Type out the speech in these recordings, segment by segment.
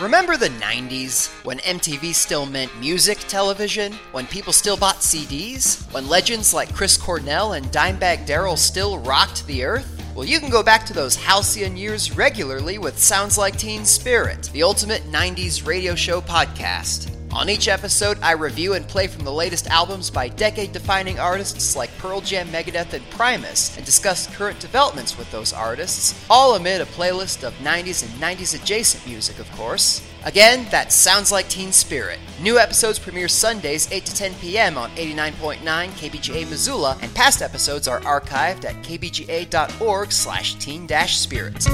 Remember the 90s, when MTV still meant music television? When people still bought CDs? When legends like Chris Cornell and Dimebag Darrell still rocked the earth? Well, you can go back to those halcyon years regularly with Sounds Like Teen Spirit, the ultimate 90s radio show podcast. On each episode, I review and play from the latest albums by decade-defining artists like Pearl Jam, Megadeth, and Primus, and discuss current developments with those artists, all amid a playlist of 90s and 90s-adjacent music, of course. Again, that Sounds Like Teen Spirit. New episodes premiere Sundays, 8 to 10 p.m. on 89.9 KBGA Missoula, and past episodes are archived at kbga.org/teen-spirit.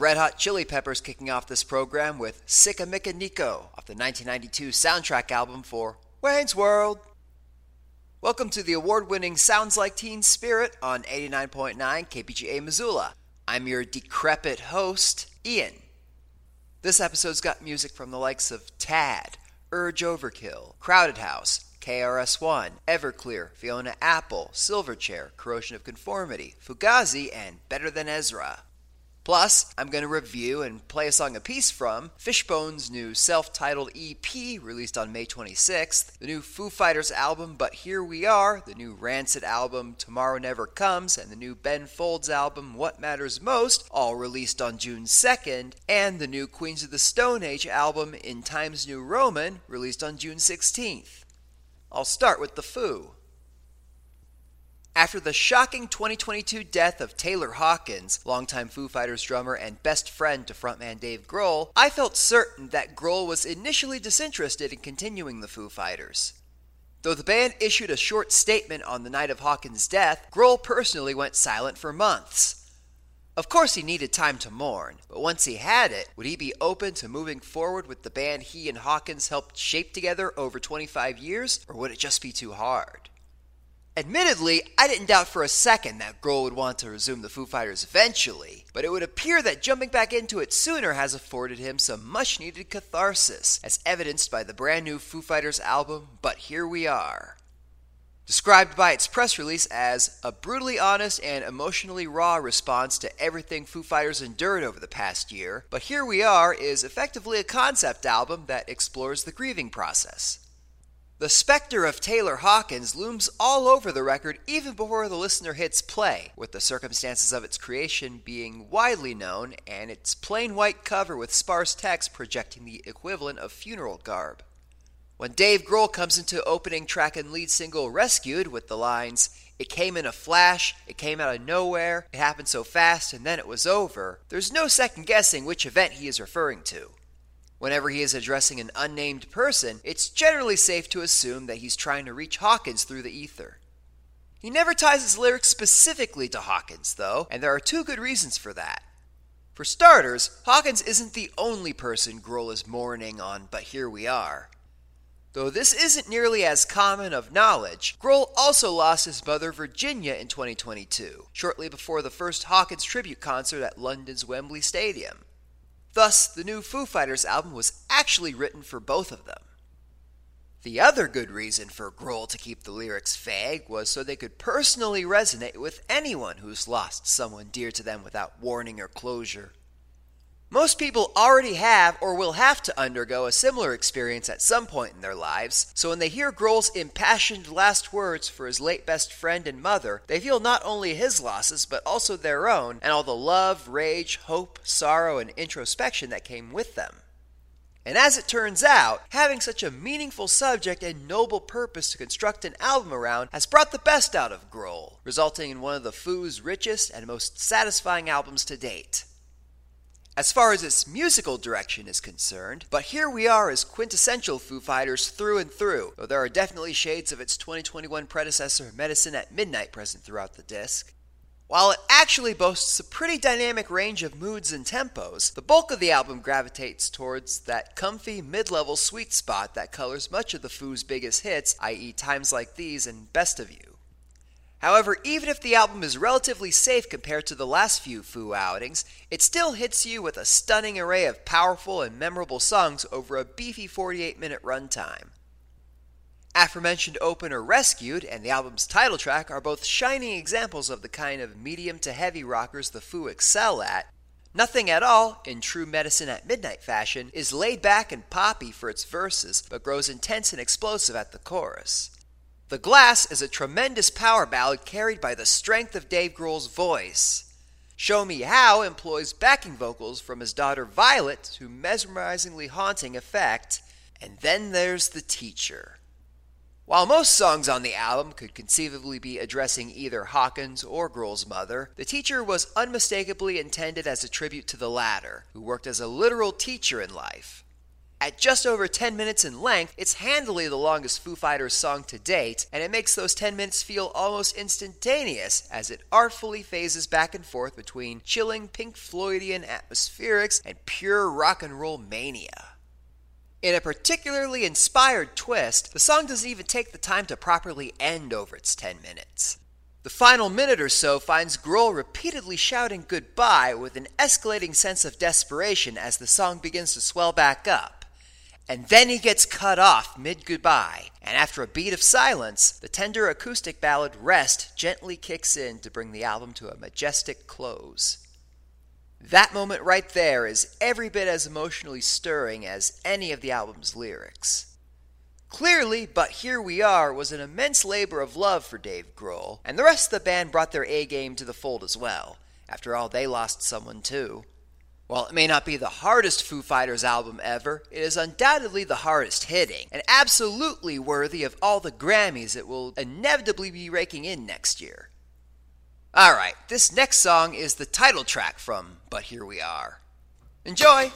Red Hot Chili Peppers kicking off this program with Sicka Micka Nico off the 1992 soundtrack album for Wayne's World. Welcome to the award-winning Sounds Like Teen Spirit on 89.9 KBGA Missoula. I'm your decrepit host, Ian. This episode's got music from the likes of Tad, Urge Overkill, Crowded House, KRS-One, Everclear, Fiona Apple, Silverchair, Corrosion of Conformity, Fugazi, and Better Than Ezra. Plus, I'm going to review and play a song apiece from Fishbone's new self-titled EP released on May 26th, the new Foo Fighters album But Here We Are, the new Rancid album Tomorrow Never Comes, and the new Ben Folds album What Matters Most, all released on June 2nd, and the new Queens of the Stone Age album In Times New Roman, released on June 16th. I'll start with the Foo. After the shocking 2022 death of Taylor Hawkins, longtime Foo Fighters drummer and best friend to frontman Dave Grohl, I felt certain that Grohl was initially disinterested in continuing the Foo Fighters. Though the band issued a short statement on the night of Hawkins' death, Grohl personally went silent for months. Of course he needed time to mourn, but once he had it, would he be open to moving forward with the band he and Hawkins helped shape together over 25 years, or would it just be too hard? Admittedly, I didn't doubt for a second that Grohl would want to resume the Foo Fighters eventually, but it would appear that jumping back into it sooner has afforded him some much-needed catharsis, as evidenced by the brand new Foo Fighters album, But Here We Are. Described by its press release as a brutally honest and emotionally raw response to everything Foo Fighters endured over the past year, But Here We Are is effectively a concept album that explores the grieving process. The specter of Taylor Hawkins looms all over the record even before the listener hits play, with the circumstances of its creation being widely known and its plain white cover with sparse text projecting the equivalent of funeral garb. When Dave Grohl comes into opening track and lead single Rescued with the lines, "It came in a flash, it came out of nowhere, it happened so fast and then it was over," there's no second guessing which event he is referring to. Whenever he is addressing an unnamed person, it's generally safe to assume that he's trying to reach Hawkins through the ether. He never ties his lyrics specifically to Hawkins, though, and there are two good reasons for that. For starters, Hawkins isn't the only person Grohl is mourning on But Here We Are. Though this isn't nearly as common of knowledge, Grohl also lost his mother Virginia in 2022, shortly before the first Hawkins tribute concert at London's Wembley Stadium. Thus, the new Foo Fighters album was actually written for both of them. The other good reason for Grohl to keep the lyrics vague was so they could personally resonate with anyone who's lost someone dear to them without warning or closure. Most people already have or will have to undergo a similar experience at some point in their lives, so when they hear Grohl's impassioned last words for his late best friend and mother, they feel not only his losses, but also their own, and all the love, rage, hope, sorrow, and introspection that came with them. And as it turns out, having such a meaningful subject and noble purpose to construct an album around has brought the best out of Grohl, resulting in one of the Foo's richest and most satisfying albums to date. As far as its musical direction is concerned, But Here We Are is quintessential Foo Fighters through and through, though there are definitely shades of its 2021 predecessor Medicine at Midnight present throughout the disc. While it actually boasts a pretty dynamic range of moods and tempos, the bulk of the album gravitates towards that comfy mid-level sweet spot that colors much of the Foo's biggest hits, i.e. Times Like These and Best of You. However, even if the album is relatively safe compared to the last few Foo outings, it still hits you with a stunning array of powerful and memorable songs over a beefy 48-minute runtime. Aforementioned opener Rescued and the album's title track are both shining examples of the kind of medium to heavy rockers the Foo excel at. Nothing at all, in true Medicine at Midnight fashion, is laid back and poppy for its verses, but grows intense and explosive at the chorus. The Glass is a tremendous power ballad carried by the strength of Dave Grohl's voice. Show Me How employs backing vocals from his daughter Violet to mesmerizingly haunting effect. And then there's The Teacher. While most songs on the album could conceivably be addressing either Hawkins or Grohl's mother, The Teacher was unmistakably intended as a tribute to the latter, who worked as a literal teacher in life. At just over 10 minutes in length, it's handily the longest Foo Fighters song to date, and it makes those 10 minutes feel almost instantaneous as it artfully phases back and forth between chilling Pink Floydian atmospherics and pure rock and roll mania. In a particularly inspired twist, the song doesn't even take the time to properly end over its 10 minutes. The final minute or so finds Grohl repeatedly shouting goodbye with an escalating sense of desperation as the song begins to swell back up. And then he gets cut off mid-goodbye, and after a beat of silence, the tender acoustic ballad Rest gently kicks in to bring the album to a majestic close. That moment right there is every bit as emotionally stirring as any of the album's lyrics. Clearly, But Here We Are was an immense labor of love for Dave Grohl, and the rest of the band brought their A-game to the fold as well. After all, they lost someone too. While it may not be the hardest Foo Fighters album ever, it is undoubtedly the hardest hitting, and absolutely worthy of all the Grammys it will inevitably be raking in next year. Alright, this next song is the title track from But Here We Are. Enjoy!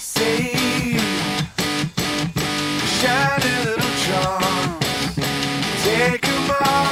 See, shiny little drums, take 'em off.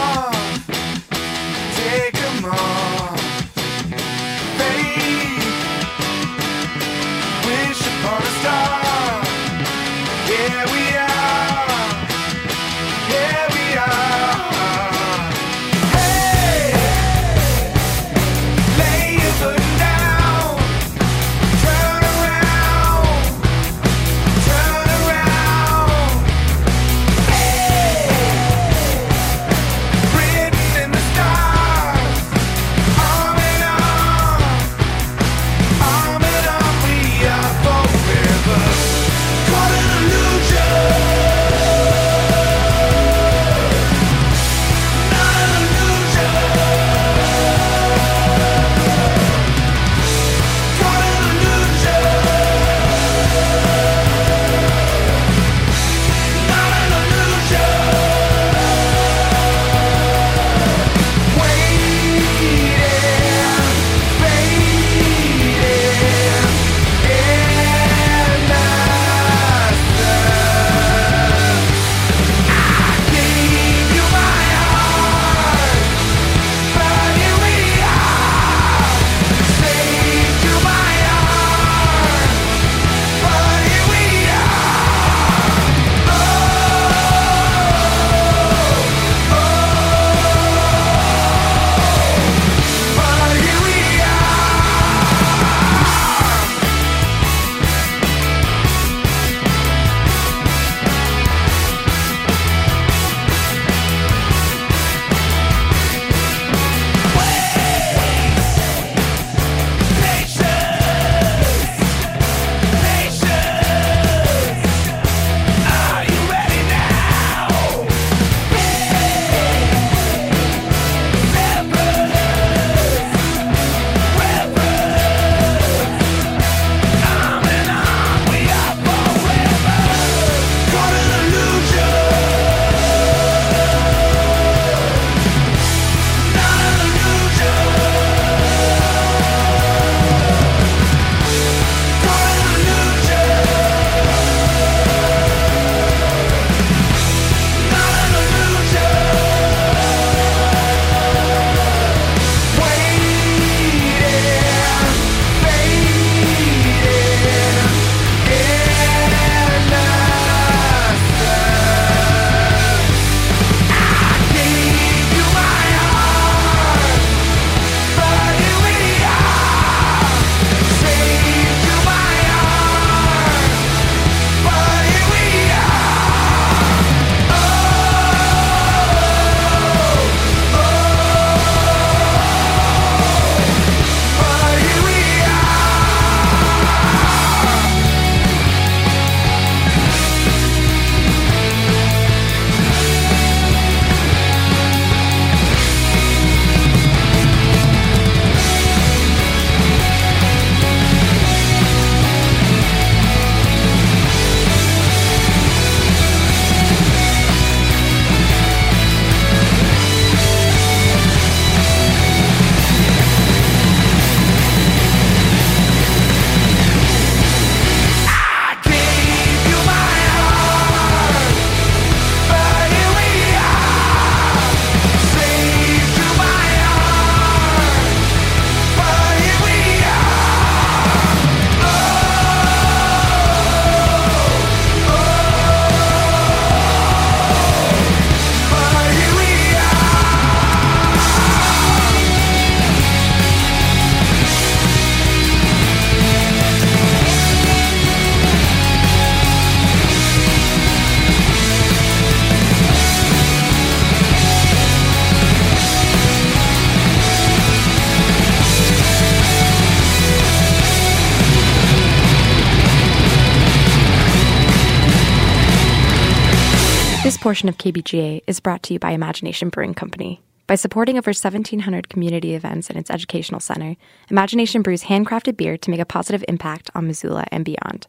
portion of KBGA is brought to you by Imagination Brewing Company. By supporting over 1,700 community events and its educational center, Imagination brews handcrafted beer to make a positive impact on Missoula and beyond.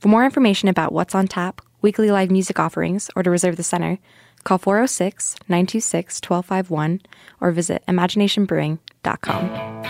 For more information about what's on tap, weekly live music offerings, or to reserve the center, call 406-926-1251 or visit imaginationbrewing.com.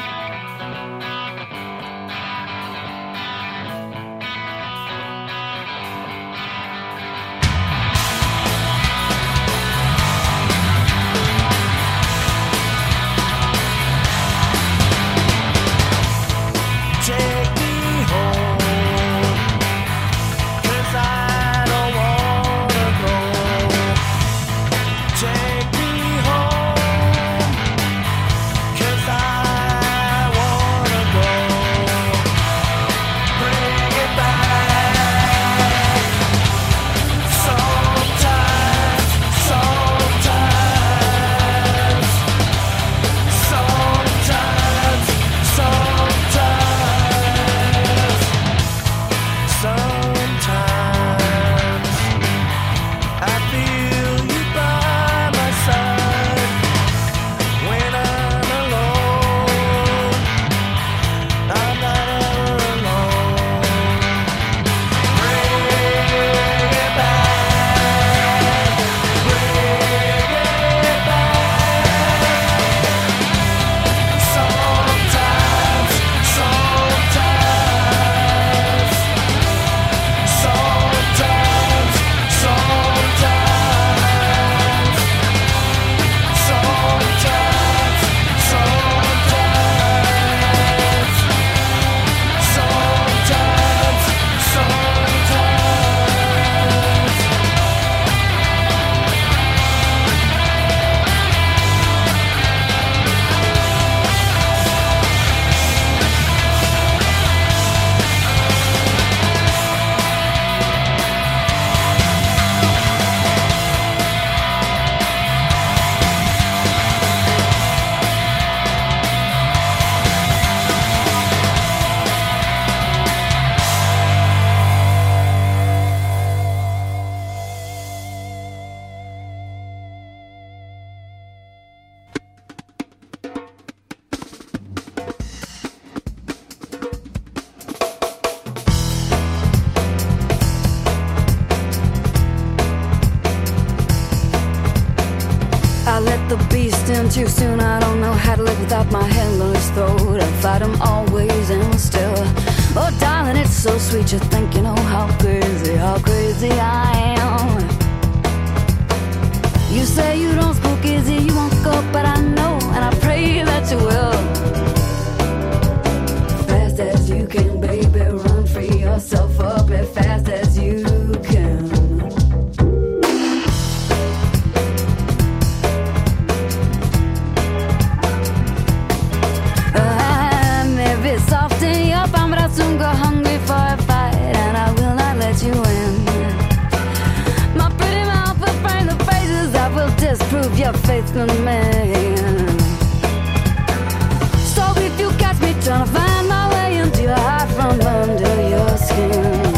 Too soon, I don't know how to live without my hand on his throat. I fight him always and still. Oh, darling, it's so sweet. You think you know how crazy I am. You say you don't spook easy, you won't go, but I know, and I pray that you will. Fast as you can, baby, run, free yourself up as fast as you can. Soon go hungry for a fight, and I will not let you in. My pretty mouth will frame the phrases that will disprove your faith in me. So if you catch me trying to find my way into your heart from under your skin,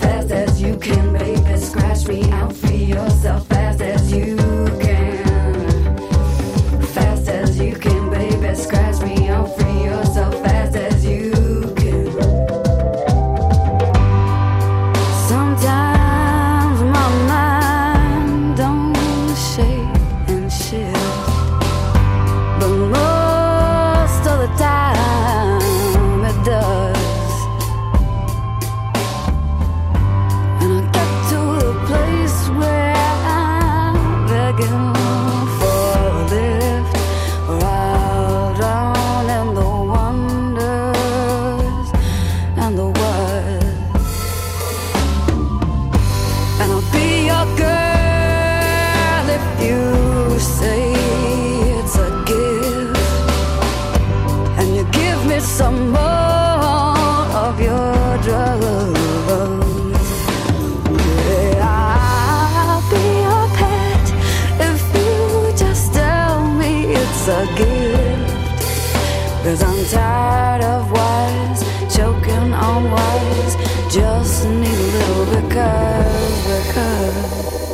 fast as you can, baby, scratch me out, free yourself fast as you can. Fast as you can, baby, scratch me out, free yourself fast as you can. Tired of wise, choking on wise. Just need a little because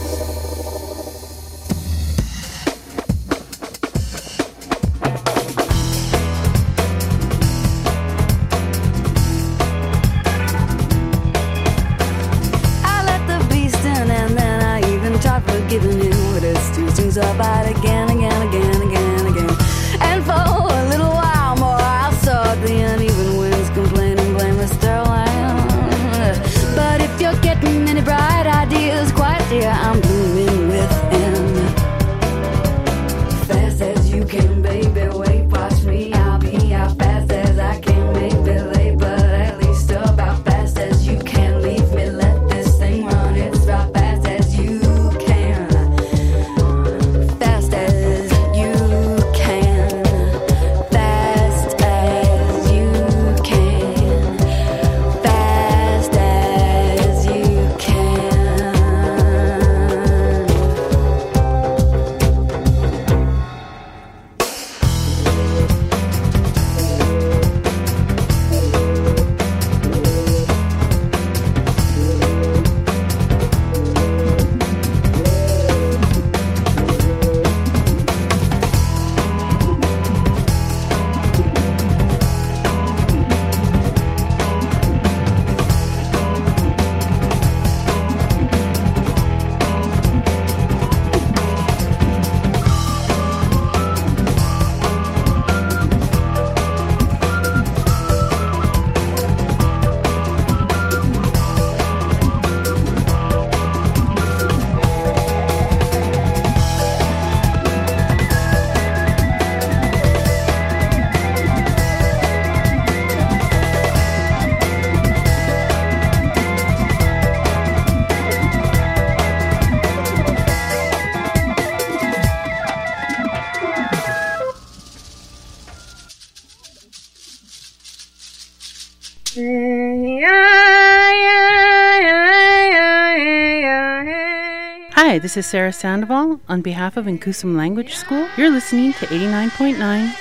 Hi, this is Sarah Sandoval. On behalf of Inkusum Language School, you're listening to 89.9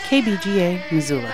KBGA, Missoula.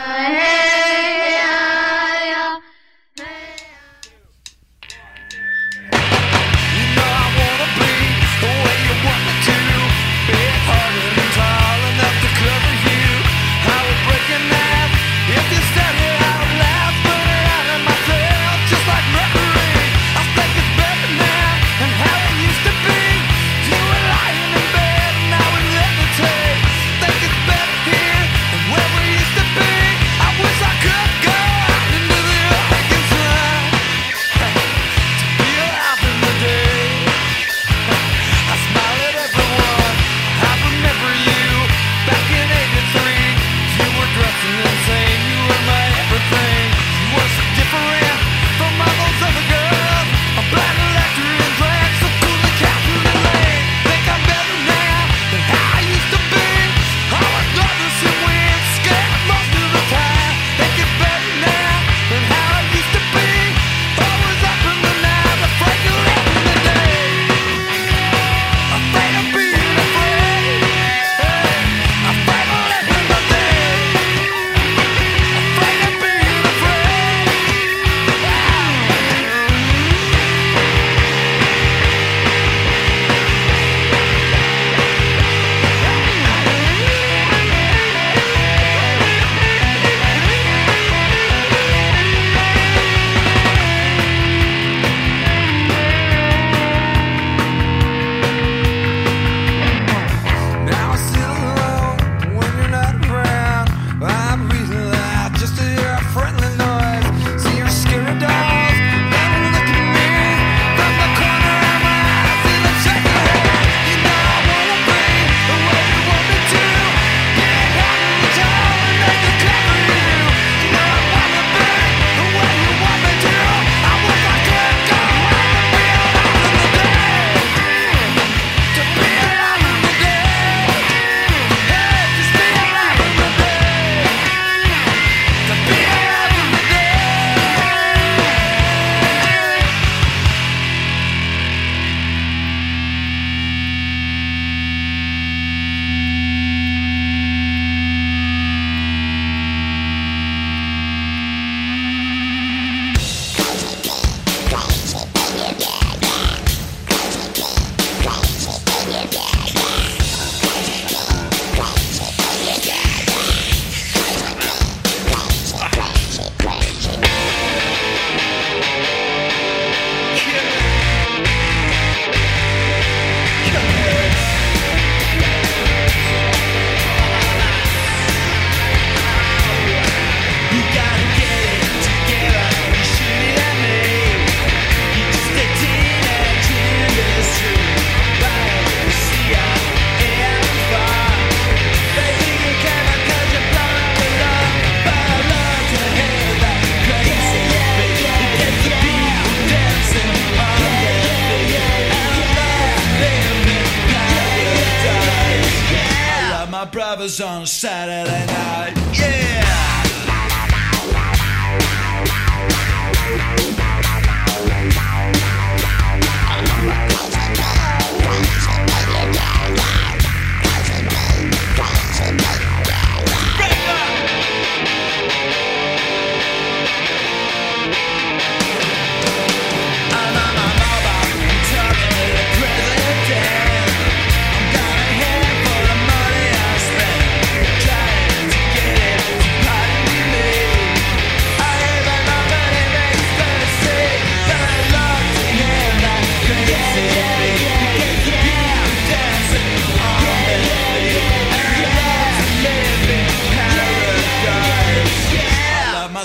On a Saturday night,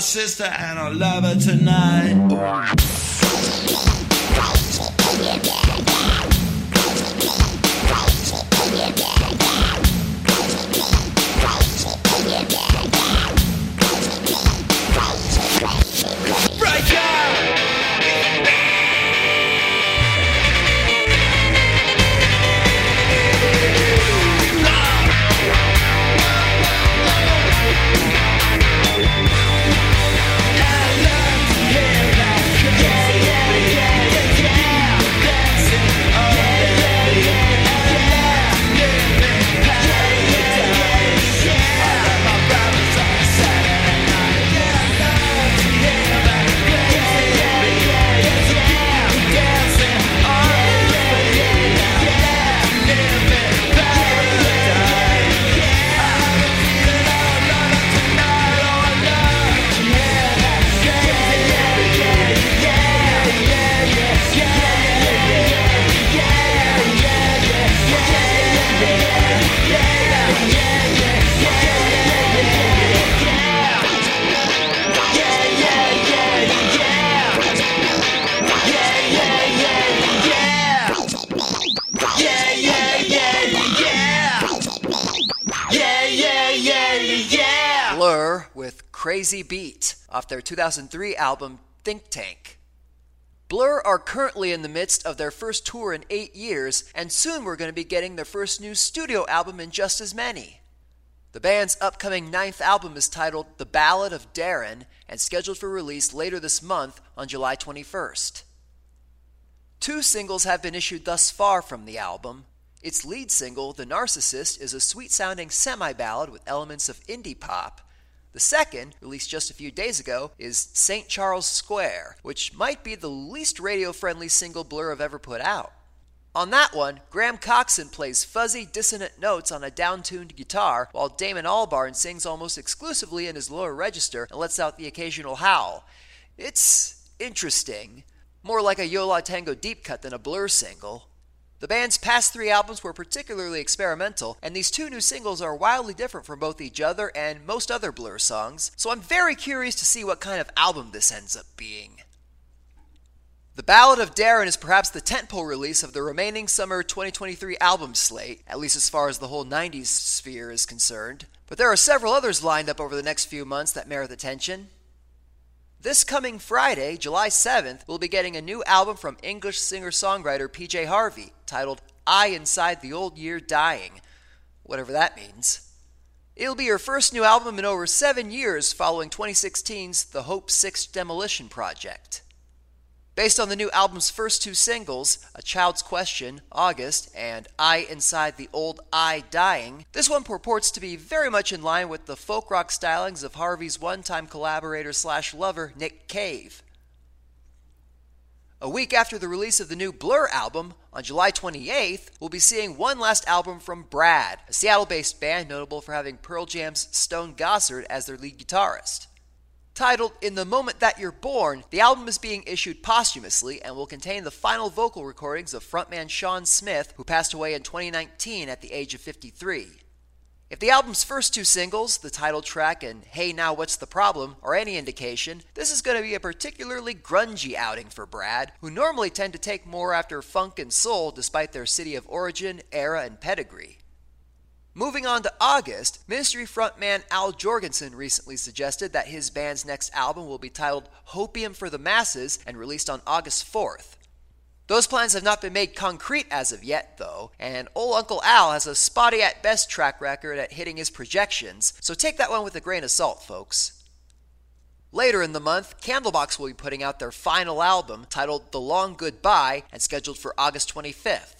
sister, and I love her tonight. with Crazy Beat off their 2003 album Think Tank. Blur are currently in the midst of their first tour in 8 years, and soon we're going to be getting their first new studio album in just as many. The band's upcoming 9th album is titled The Ballad of Darren and scheduled for release later this month on July 21st. 2 singles have been issued thus far from the album. Its lead single, The Narcissist, is a sweet-sounding semi-ballad with elements of indie pop. The second, released just a few days ago, is St. Charles Square, which might be the least radio-friendly single Blur have ever put out. On that one, Graham Coxon plays fuzzy, dissonant notes on a down-tuned guitar, while Damon Albarn sings almost exclusively in his lower register and lets out the occasional howl. It's interesting. More like a Yo La Tengo deep cut than a Blur single. The band's past 3 albums were particularly experimental, and these 2 new singles are wildly different from both each other and most other Blur songs, so I'm very curious to see what kind of album this ends up being. The Ballad of Darren is perhaps the tentpole release of the remaining summer 2023 album slate, at least as far as the whole 90s sphere is concerned, but there are several others lined up over the next few months that merit attention. This coming Friday, July 7th, we'll be getting a new album from English singer-songwriter PJ Harvey, titled I Inside the Old Year Dying, whatever that means. It'll be her first new album in over 7 years following 2016's The Hope 6 Demolition Project. Based on the new album's first 2 singles, A Child's Question, August, and I Inside the Old I Dying, this one purports to be very much in line with the folk rock stylings of Harvey's one-time collaborator/lover, Nick Cave. A week after the release of the new Blur album, on July 28th, we'll be seeing one last album from Brad, a Seattle-based band notable for having Pearl Jam's Stone Gossard as their lead guitarist. Titled In the Moment That You're Born, the album is being issued posthumously and will contain the final vocal recordings of frontman Sean Smith, who passed away in 2019 at the age of 53. If the album's first 2 singles, the title track and Hey Now What's the Problem, are any indication, this is going to be a particularly grungy outing for Brad, who normally tend to take more after funk and soul despite their city of origin, era, and pedigree. Moving on to August, Ministry frontman Al Jorgensen recently suggested that his band's next album will be titled Hopium for the Masses and released on August 4th. Those plans have not been made concrete as of yet, though, and old Uncle Al has a spotty at best track record at hitting his projections, so take that one with a grain of salt, folks. Later in the month, Candlebox will be putting out their final album titled The Long Goodbye and scheduled for August 25th.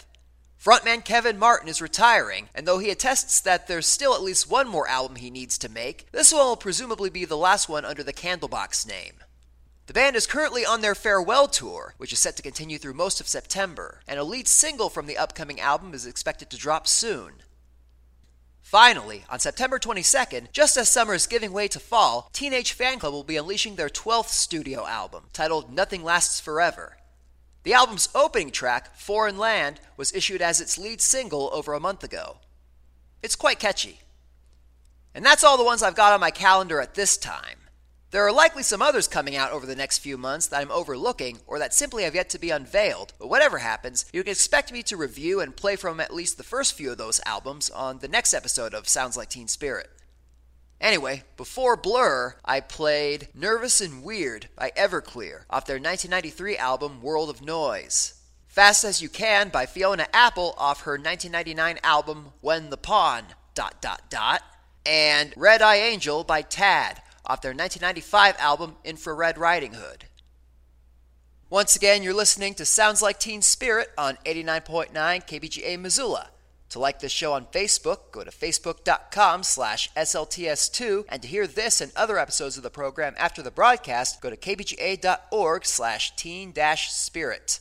Frontman Kevin Martin is retiring, and though he attests that there's still at least one more album he needs to make, this one will presumably be the last one under the Candlebox name. The band is currently on their farewell tour, which is set to continue through most of September, and a lead single from the upcoming album is expected to drop soon. Finally, on September 22nd, just as summer is giving way to fall, Teenage Fan Club will be unleashing their 12th studio album, titled Nothing Lasts Forever. The album's opening track, Foreign Land, was issued as its lead single over a month ago. It's quite catchy. And that's all the ones I've got on my calendar at this time. There are likely some others coming out over the next few months that I'm overlooking or that simply have yet to be unveiled, but whatever happens, you can expect me to review and play from at least the first few of those albums on the next episode of Sounds Like Teen Spirit. Anyway, before Blur, I played Nervous and Weird by Everclear off their 1993 album World of Noise, Fast As You Can by Fiona Apple off her 1999 album When the Pawn, ... and Red Eye Angel by Tad off their 1995 album Infrared Riding Hood. Once again, you're listening to Sounds Like Teen Spirit on 89.9 KBGA Missoula. To like this show on Facebook, go to facebook.com/SLTS2, and to hear this and other episodes of the program after the broadcast, go to kbga.org/teen-spirit.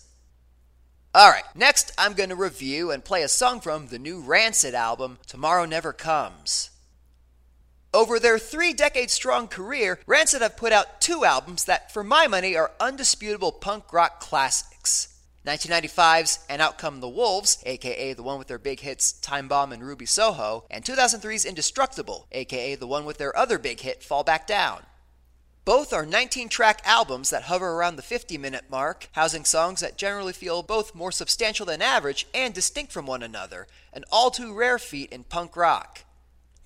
Alright, next I'm going to review and play a song from the new Rancid album, Tomorrow Never Comes. Over their 3-decade-strong career, Rancid have put out 2 albums that, for my money, are undisputable punk rock classics. 1995's And Out Come the Wolves, a.k.a. the one with their big hits Time Bomb and Ruby Soho, and 2003's Indestructible, a.k.a. the one with their other big hit Fall Back Down. Both are 19-track albums that hover around the 50-minute mark, housing songs that generally feel both more substantial than average and distinct from one another, an all-too-rare feat in punk rock.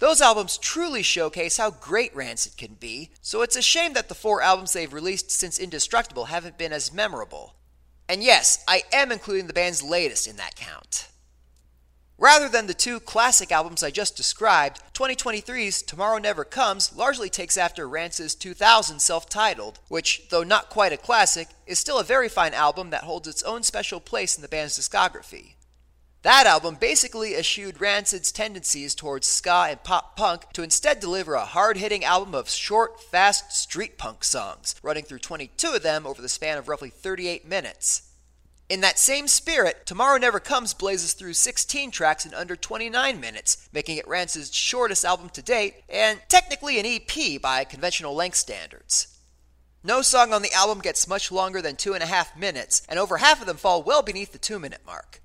Those albums truly showcase how great Rancid can be, so it's a shame that the 4 albums they've released since Indestructible haven't been as memorable. And yes, I am including the band's latest in that count. Rather than the 2 classic albums I just described, 2023's Tomorrow Never Comes largely takes after Rancid's 2000 self-titled, which, though not quite a classic, is still a very fine album that holds its own special place in the band's discography. That album basically eschewed Rancid's tendencies towards ska and pop punk to instead deliver a hard-hitting album of short, fast street punk songs, running through 22 of them over the span of roughly 38 minutes. In that same spirit, Tomorrow Never Comes blazes through 16 tracks in under 29 minutes, making it Rancid's shortest album to date, and technically an EP by conventional length standards. No song on the album gets much longer than 2.5 minutes, and over half of them fall well beneath the 2-minute mark.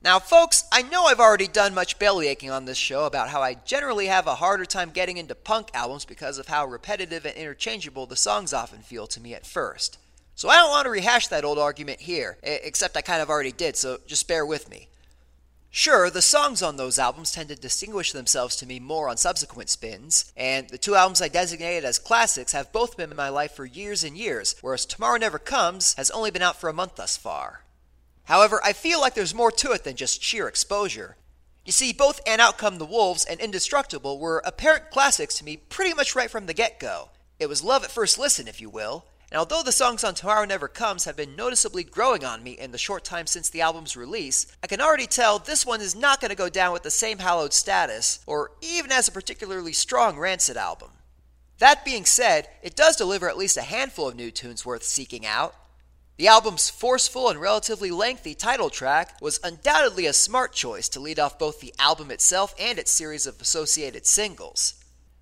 Now folks, I know I've already done much bellyaching on this show about how I generally have a harder time getting into punk albums because of how repetitive and interchangeable the songs often feel to me at first. So I don't want to rehash that old argument here, except I kind of already did, so just bear with me. Sure, the songs on those albums tend to distinguish themselves to me more on subsequent spins, and the 2 albums I designated as classics have both been in my life for years and years, whereas Tomorrow Never Comes has only been out for a month thus far. However, I feel like there's more to it than just sheer exposure. You see, both And Out Come the Wolves and Indestructible were apparent classics to me pretty much right from the get-go. It was love at first listen, if you will. And although the songs on Tomorrow Never Comes have been noticeably growing on me in the short time since the album's release, I can already tell this one is not going to go down with the same hallowed status, or even as a particularly strong Rancid album. That being said, it does deliver at least a handful of new tunes worth seeking out. The album's forceful and relatively lengthy title track was undoubtedly a smart choice to lead off both the album itself and its series of associated singles.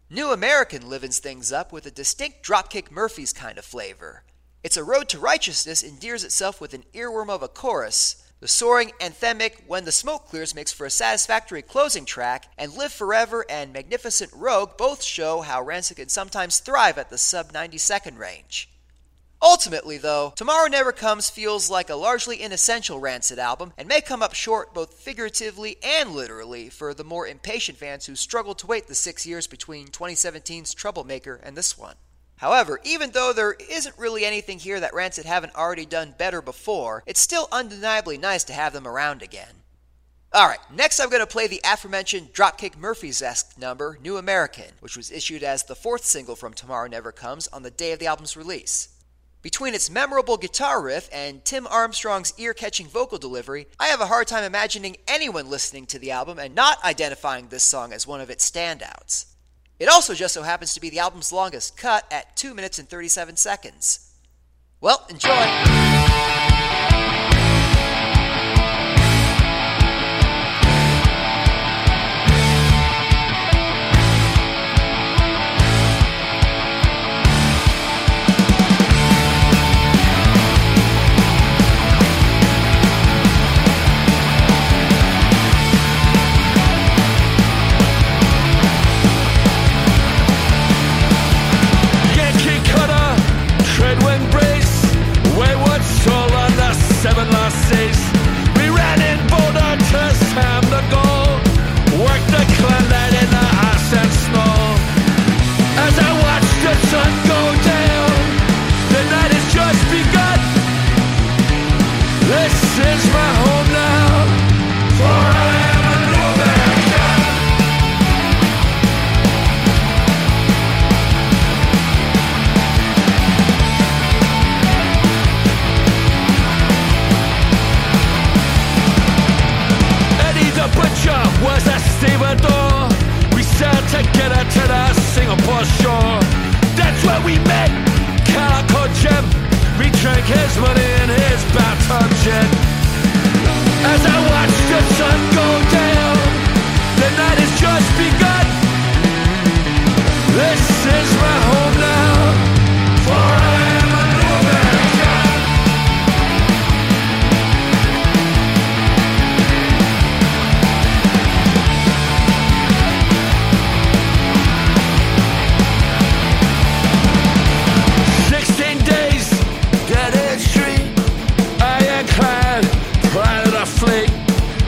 New American livens things up with a distinct Dropkick Murphys kind of flavor. It's a road to righteousness endears itself with an earworm of a chorus. The soaring anthemic When the Smoke Clears makes for a satisfactory closing track, and Live Forever and Magnificent Rogue both show how Rancid can sometimes thrive at the sub-90-second range. Ultimately, though, Tomorrow Never Comes feels like a largely inessential Rancid album and may come up short both figuratively and literally for the more impatient fans who struggle to wait the 6 years between 2017's Troublemaker and this one. However, even though there isn't really anything here that Rancid haven't already done better before, it's still undeniably nice to have them around again. Alright, next I'm going to play the aforementioned Dropkick Murphys-esque number, New American, which was issued as the 4th single from Tomorrow Never Comes on the day of the album's release. Between its memorable guitar riff and Tim Armstrong's ear-catching vocal delivery, I have a hard time imagining anyone listening to the album and not identifying this song as one of its standouts. It also just so happens to be the album's longest cut at 2 minutes and 37 seconds. Well, enjoy!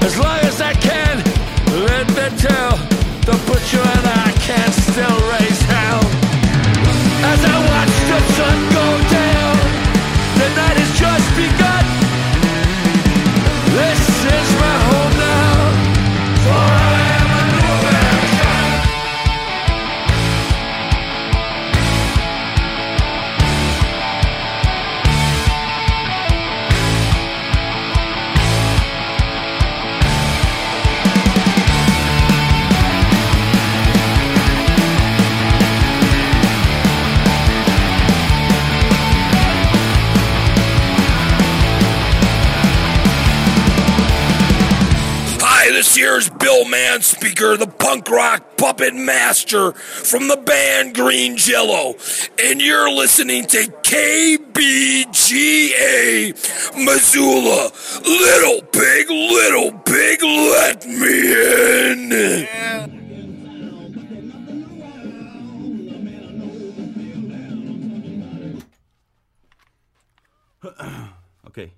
As long as I can, let me tell the butcher Here's Bill Manspeaker, the punk rock puppet master from the band Green Jello, and you're listening to KBGA Missoula. Little Pig, let me in. Yeah. Okay.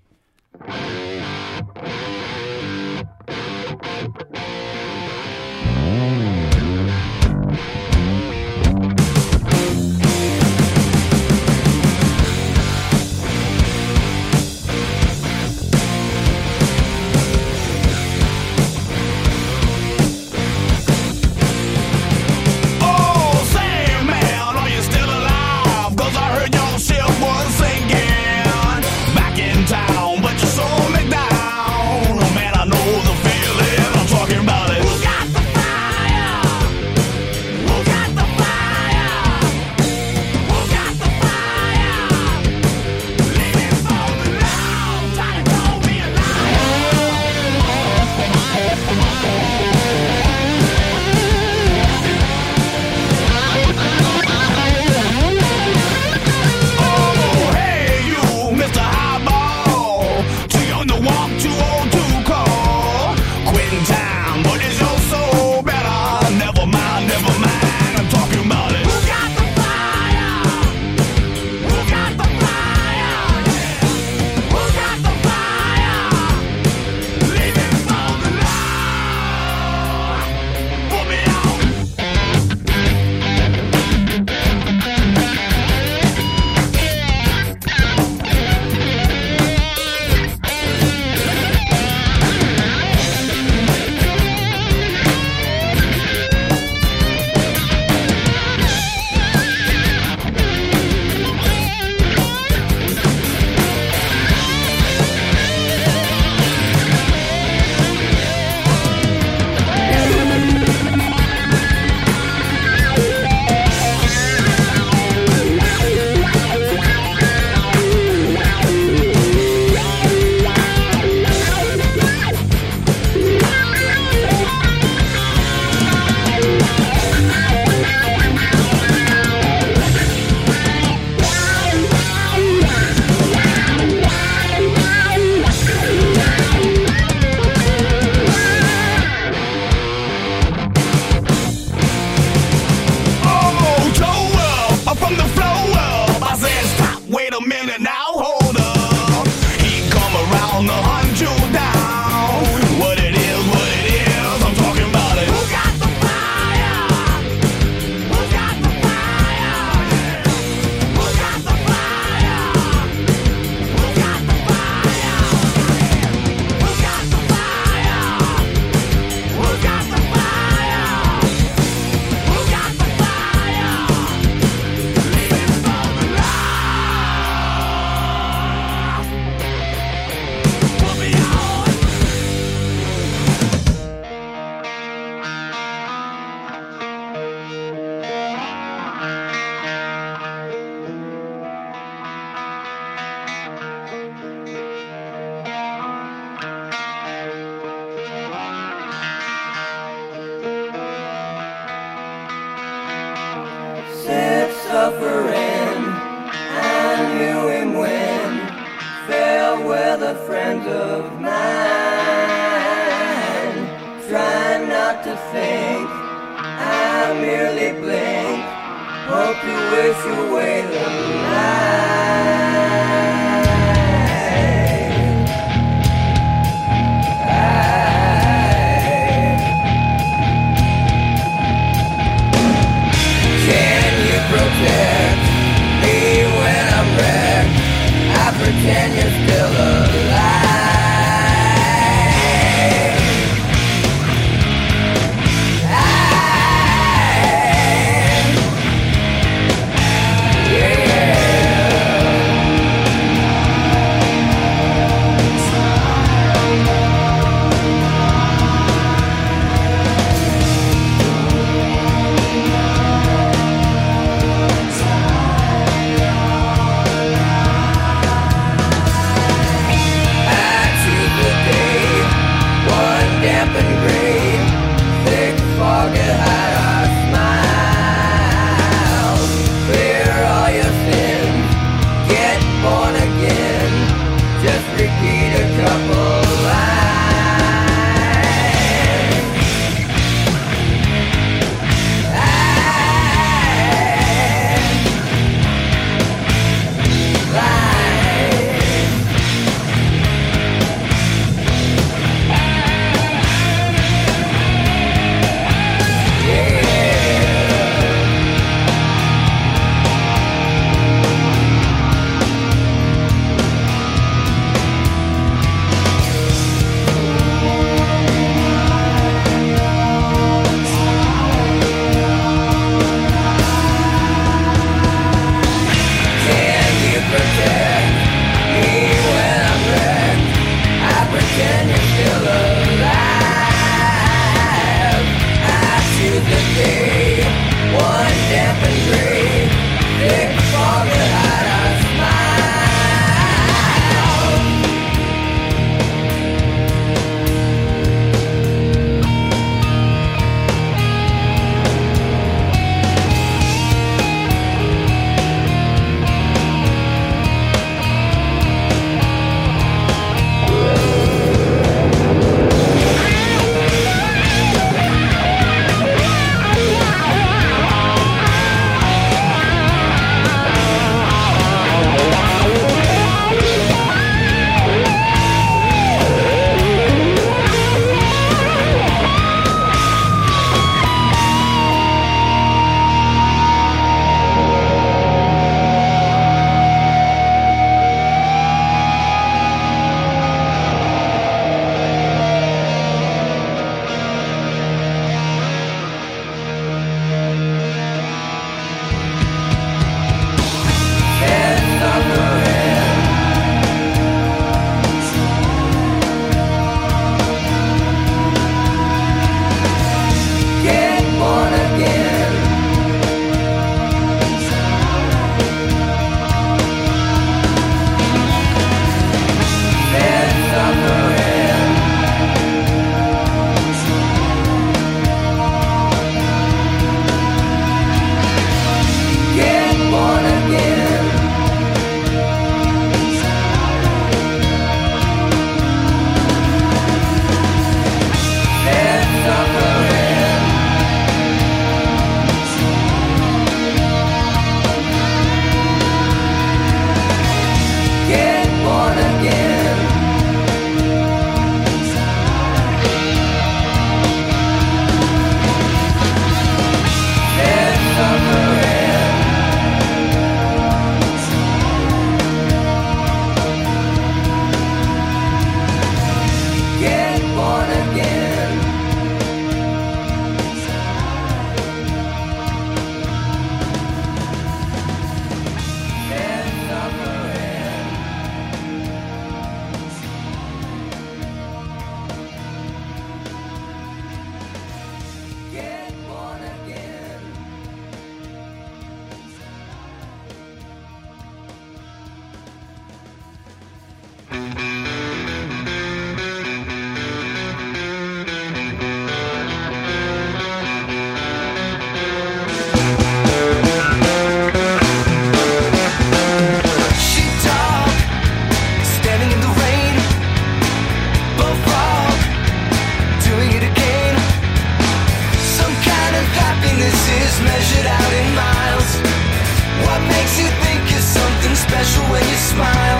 smile.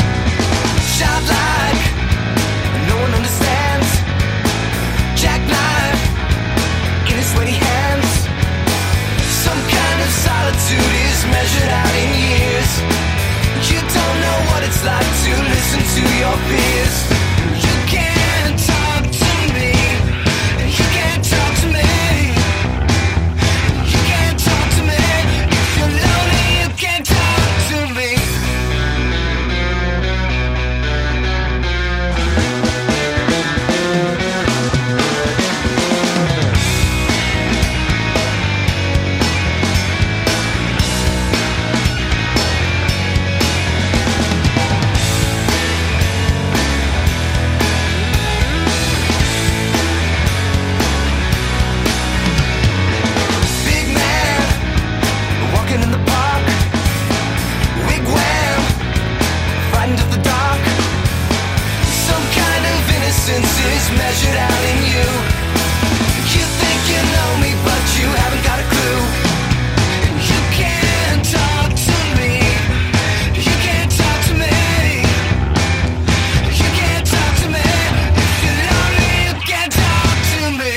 Shout like no one understands. Jackknife in his sweaty hands. Some kind of solitude is measured out in years. You don't know what it's like to listen to your fears. You can't talk to me. You can't talk to me. You can't talk to me. If you're lonely, you can't talk to me. Is measured out in you. You think you know me, but you haven't got a clue. And you can't talk to me. You can't talk to me. You can't talk to me. If you're lonely, you can't talk to me.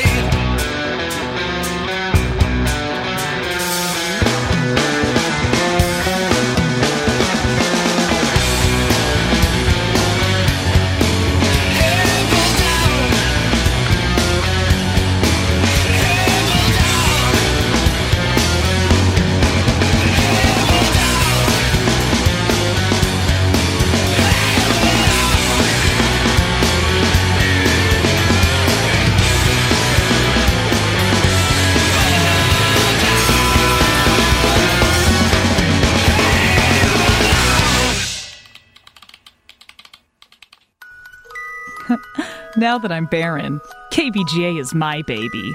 Now that I'm barren, KBGA is my baby.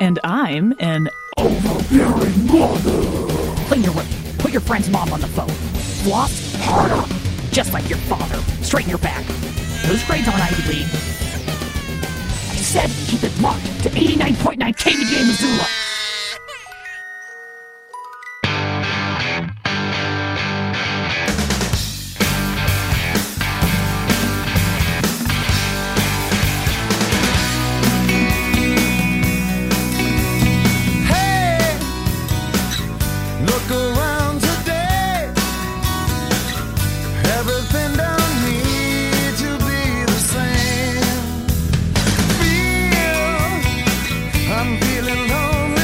And I'm an overbearing mother. Clean your room. Put your friend's mom on the phone. Floss harder. Just like your father. Straighten your back. Those grades aren't Ivy League. I said keep it locked to 89.9 KBGA Missoula. I'm feeling lonely.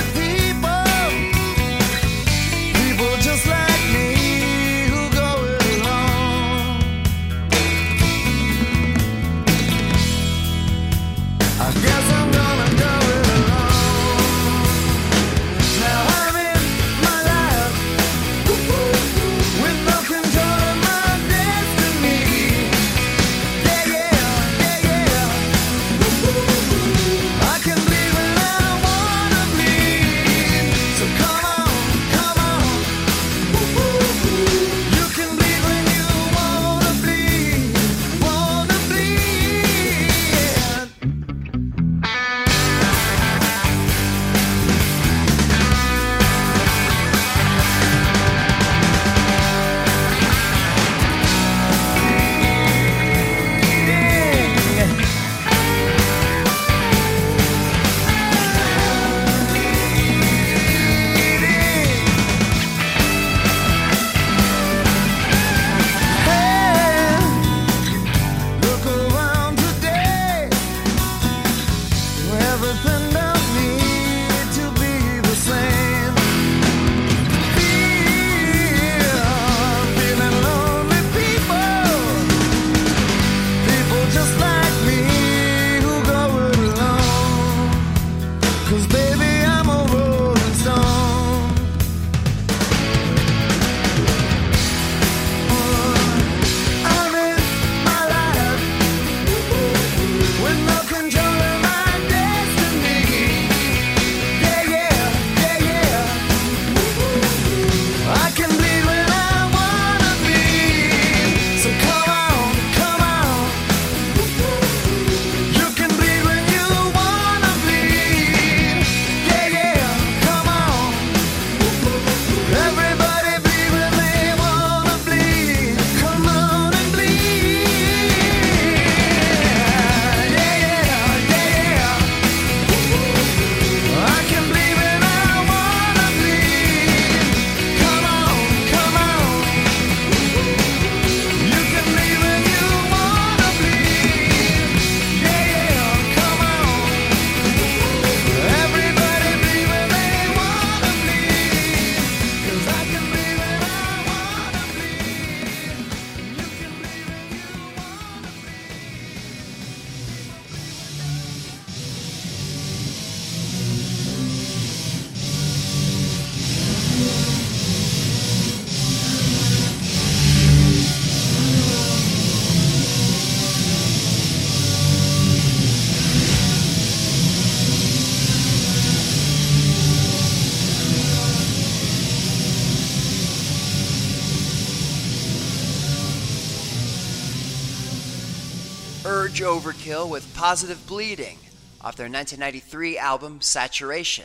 Urge Overkill with Positive Bleeding off their 1993 album Saturation.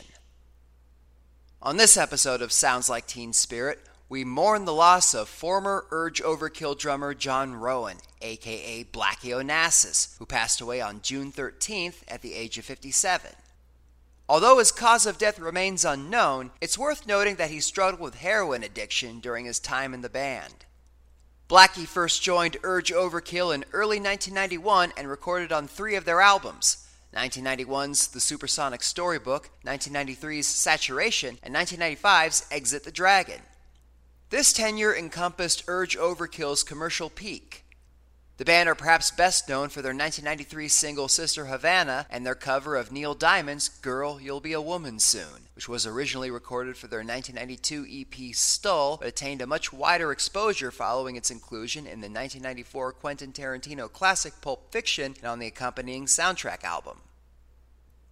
On this episode of Sounds Like Teen Spirit, we mourn the loss of former Urge Overkill drummer John Rowan, aka Blackie Onassis, who passed away on June 13th at the age of 57. Although his cause of death remains unknown, it's worth noting that he struggled with heroin addiction during his time in the band. Blackie first joined Urge Overkill in early 1991 and recorded on 3 of their albums, 1991's The Supersonic Storybook, 1993's Saturation, and 1995's Exit the Dragon. This tenure encompassed Urge Overkill's commercial peak. The band are perhaps best known for their 1993 single Sister Havana and their cover of Neil Diamond's Girl, You'll Be a Woman Soon, which was originally recorded for their 1992 EP Stull, but attained a much wider exposure following its inclusion in the 1994 Quentin Tarantino classic Pulp Fiction and on the accompanying soundtrack album.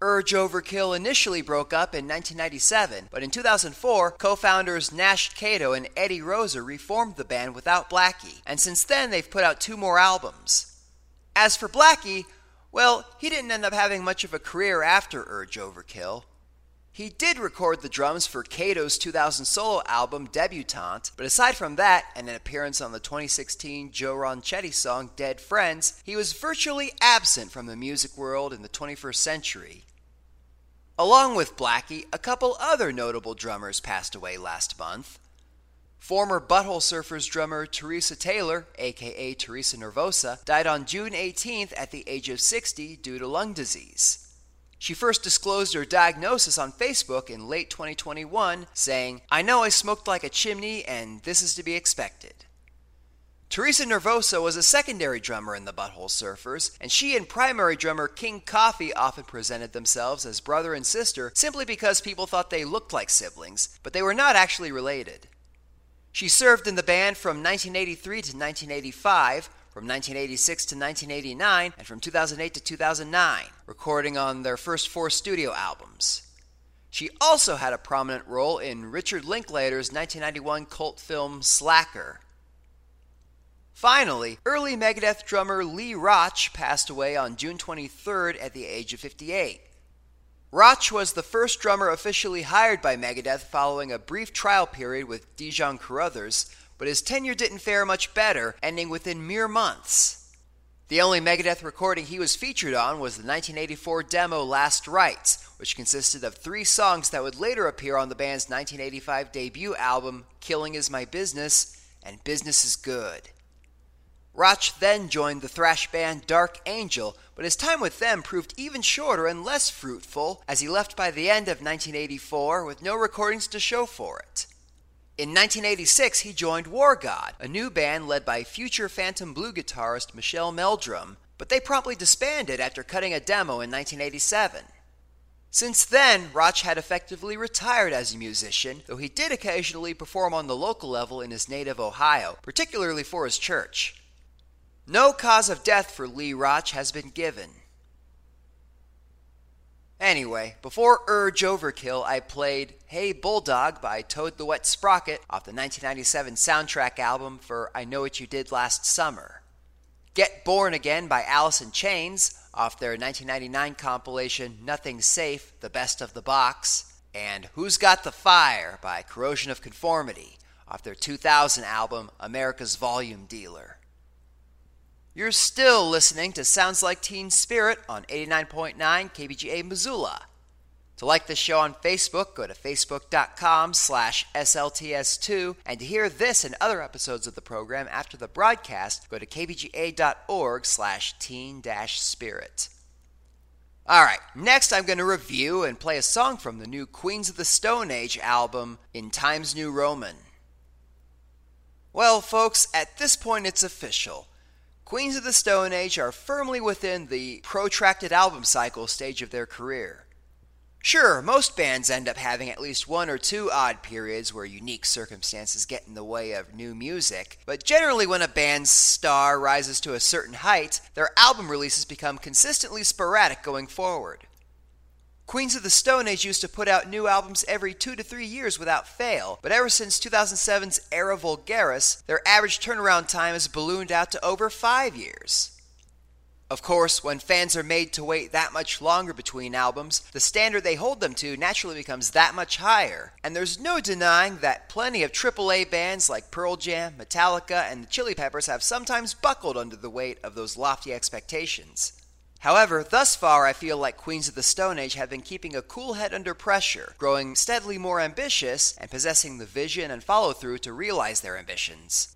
Urge Overkill initially broke up in 1997, but in 2004, co-founders Nash Cato and Eddie Rosa reformed the band without Blackie, and since then they've put out 2 more albums. As for Blackie, well, he didn't end up having much of a career after Urge Overkill. He did record the drums for Cato's 2000 solo album, Debutante, but aside from that and an appearance on the 2016 Joe Ronchetti song, Dead Friends, he was virtually absent from the music world in the 21st century. Along with Blackie, a couple other notable drummers passed away last month. Former Butthole Surfers drummer Teresa Taylor, aka Teresa Nervosa, died on June 18th at the age of 60 due to lung disease. She first disclosed her diagnosis on Facebook in late 2021, saying, "I know I smoked like a chimney and this is to be expected." Teresa Nervosa was a secondary drummer in the Butthole Surfers, and she and primary drummer King Coffee often presented themselves as brother and sister simply because people thought they looked like siblings, but they were not actually related. She served in the band from 1983 to 1985, from 1986 to 1989, and from 2008 to 2009, recording on their first 4 studio albums. She also had a prominent role in Richard Linklater's 1991 cult film Slacker. Finally, early Megadeth drummer Lee Roch passed away on June 23rd at the age of 58. Roch was the first drummer officially hired by Megadeth following a brief trial period with Dijon Carruthers, but his tenure didn't fare much better, ending within mere months. The only Megadeth recording he was featured on was the 1984 demo Last Rites, which consisted of 3 songs that would later appear on the band's 1985 debut album Killing Is My Business and Business Is Good. Roch then joined the thrash band Dark Angel, but his time with them proved even shorter and less fruitful, as he left by the end of 1984 with no recordings to show for it. In 1986, he joined War God, a new band led by future Phantom Blue guitarist Michelle Meldrum, but they promptly disbanded after cutting a demo in 1987. Since then, Roch had effectively retired as a musician, though he did occasionally perform on the local level in his native Ohio, particularly for his church. No cause of death for Lee Roch has been given. Anyway, before Urge Overkill, I played Hey Bulldog by Toad the Wet Sprocket off the 1997 soundtrack album for I Know What You Did Last Summer, Get Born Again by Alice in Chains off their 1999 compilation Nothing's Safe, The Best of the Box, and Who's Got the Fire by Corrosion of Conformity off their 2000 album America's Volume Dealer. You're still listening to Sounds Like Teen Spirit on 89.9 KBGA Missoula. To like the show on Facebook, go to facebook.com/SLTS2. And to hear this and other episodes of the program after the broadcast, go to kbga.org/teen-spirit. All right, next I'm going to review and play a song from the new Queens of the Stone Age album, In Times New Roman. Well, folks, at this point it's official. Queens of the Stone Age are firmly within the protracted album cycle stage of their career. Sure, most bands end up having at least 1 or 2 odd periods where unique circumstances get in the way of new music, but generally when a band's star rises to a certain height, their album releases become consistently sporadic going forward. Queens of the Stone Age used to put out new albums every 2 to 3 years without fail, but ever since 2007's Era Vulgaris, their average turnaround time has ballooned out to over 5 years. Of course, when fans are made to wait that much longer between albums, the standard they hold them to naturally becomes that much higher. And there's no denying that plenty of AAA bands like Pearl Jam, Metallica, and the Chili Peppers have sometimes buckled under the weight of those lofty expectations. However, thus far I feel like Queens of the Stone Age have been keeping a cool head under pressure, growing steadily more ambitious, and possessing the vision and follow-through to realize their ambitions.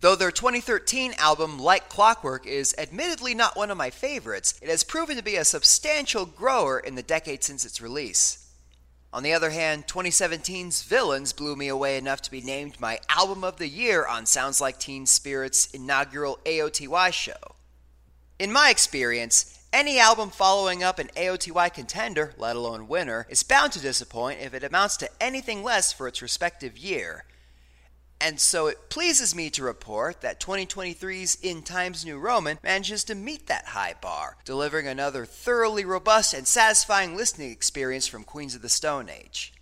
Though their 2013 album, Like Clockwork, is admittedly not one of my favorites, it has proven to be a substantial grower in the decade since its release. On the other hand, 2017's Villains blew me away enough to be named my Album of the Year on Sounds Like Teen Spirit's inaugural AOTY show. In my experience, any album following up an AOTY contender, let alone winner, is bound to disappoint if it amounts to anything less for its respective year. And so it pleases me to report that 2023's In Times New Roman manages to meet that high bar, delivering another thoroughly robust and satisfying listening experience from Queens of the Stone Age.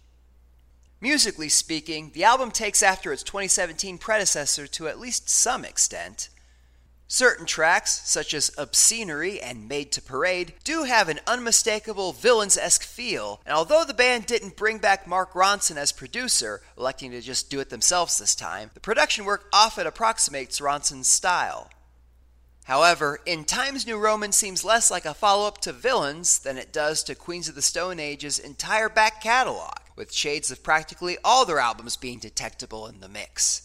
Musically speaking, the album takes after its 2017 predecessor to at least some extent. Certain tracks, such as Obscenery and Made to Parade, do have an unmistakable Villains-esque feel, and although the band didn't bring back Mark Ronson as producer, electing to just do it themselves this time, the production work often approximates Ronson's style. However, In Times New Roman seems less like a follow-up to Villains than it does to Queens of the Stone Age's entire back catalog, with shades of practically all their albums being detectable in the mix.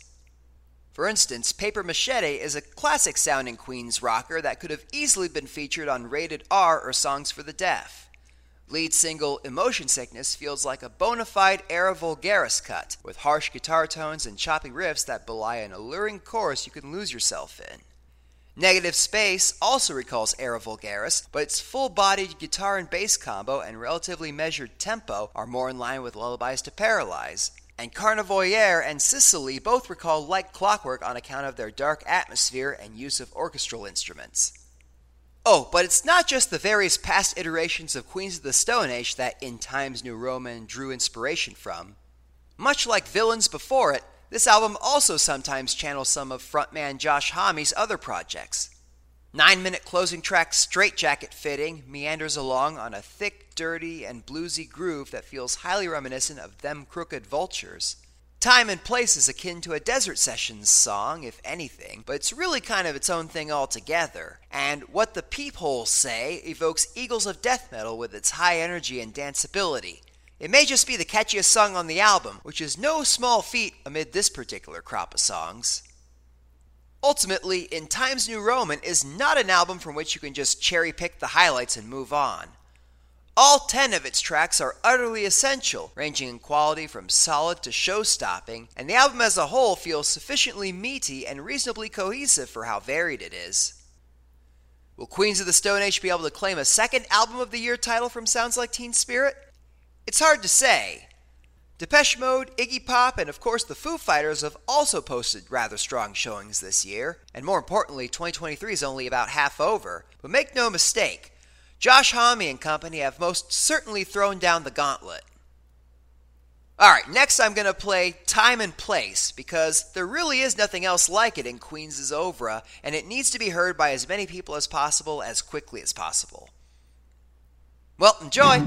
For instance, Paper Machete is a classic-sounding Queens rocker that could have easily been featured on Rated R or Songs for the Deaf. Lead single Emotion Sickness feels like a bona fide Era Vulgaris cut, with harsh guitar tones and choppy riffs that belie an alluring chorus you can lose yourself in. Negative Space also recalls Era Vulgaris, but its full-bodied guitar and bass combo and relatively measured tempo are more in line with Lullabies to Paralyze. And Carnivoyeur and Sicily both recall Like Clockwork on account of their dark atmosphere and use of orchestral instruments. Oh, but it's not just the various past iterations of Queens of the Stone Age that In Times New Roman drew inspiration from. Much like Villains before it, this album also sometimes channels some of frontman Josh Homme's other projects. 9-minute closing track Straight Jacket Fitting meanders along on a thick, dirty, and bluesy groove that feels highly reminiscent of Them Crooked Vultures. Time and Place is akin to a Desert Sessions song, if anything, but it's really kind of its own thing altogether. And What the Peepholes Say evokes Eagles of Death Metal with its high energy and danceability. It may just be the catchiest song on the album, which is no small feat amid this particular crop of songs. Ultimately, In Times New Roman is not an album from which you can just cherry-pick the highlights and move on. All 10 of its tracks are utterly essential, ranging in quality from solid to show-stopping, and the album as a whole feels sufficiently meaty and reasonably cohesive for how varied it is. Will Queens of the Stone Age be able to claim a second Album of the Year title from Sounds Like Teen Spirit? It's hard to say. Depeche Mode, Iggy Pop, and of course the Foo Fighters have also posted rather strong showings this year, and more importantly, 2023 is only about half over. But make no mistake, Josh Homme and company have most certainly thrown down the gauntlet. Alright, next I'm going to play Time and Place, because there really is nothing else like it in Queens' oeuvre, and it needs to be heard by as many people as possible as quickly as possible. Well, enjoy!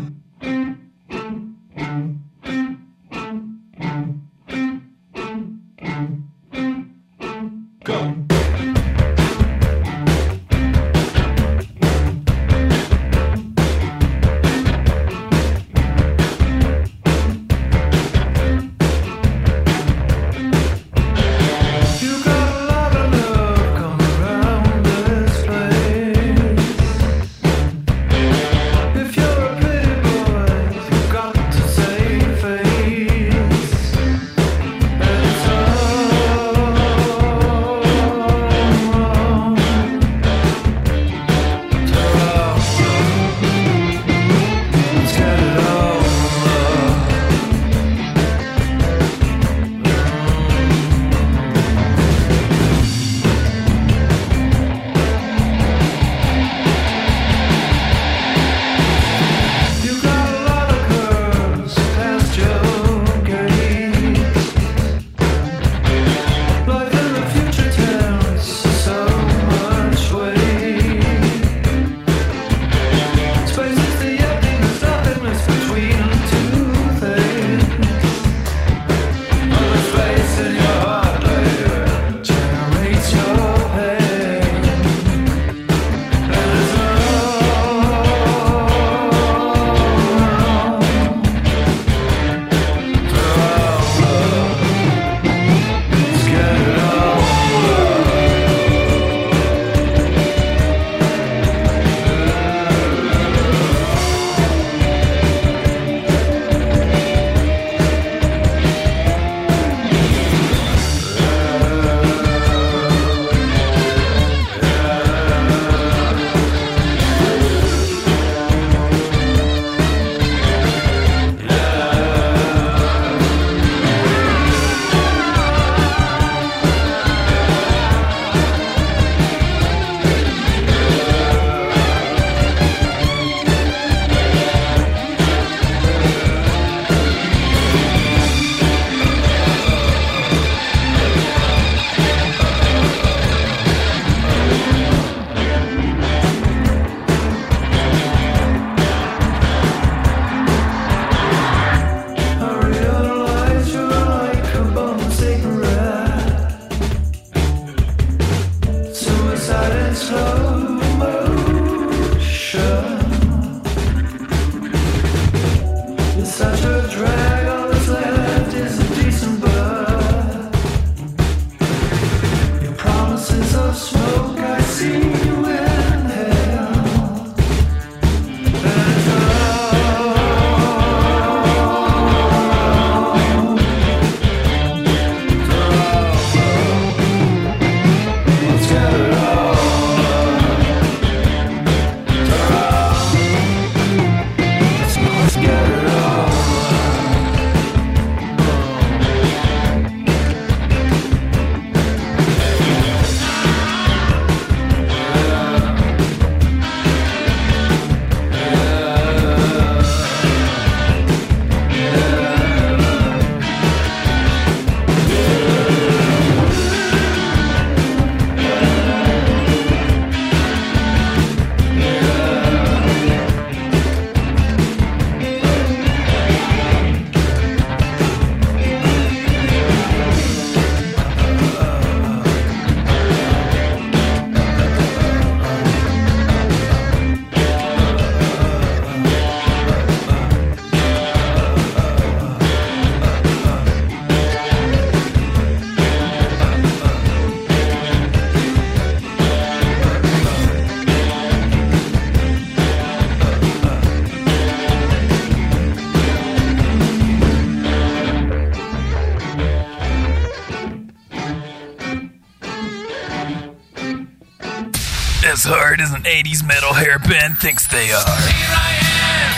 as hard as an 80s metal hairband thinks they are. Here I am,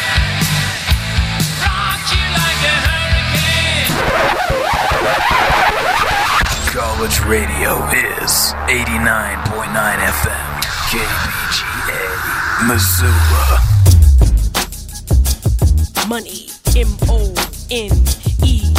rock you like a hurricane. College radio is 89.9 FM, KBGA, Missoula. Money, M-O-N-E-Y-Y.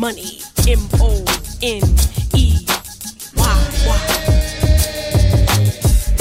Money, M-O-N-E-Y-Y.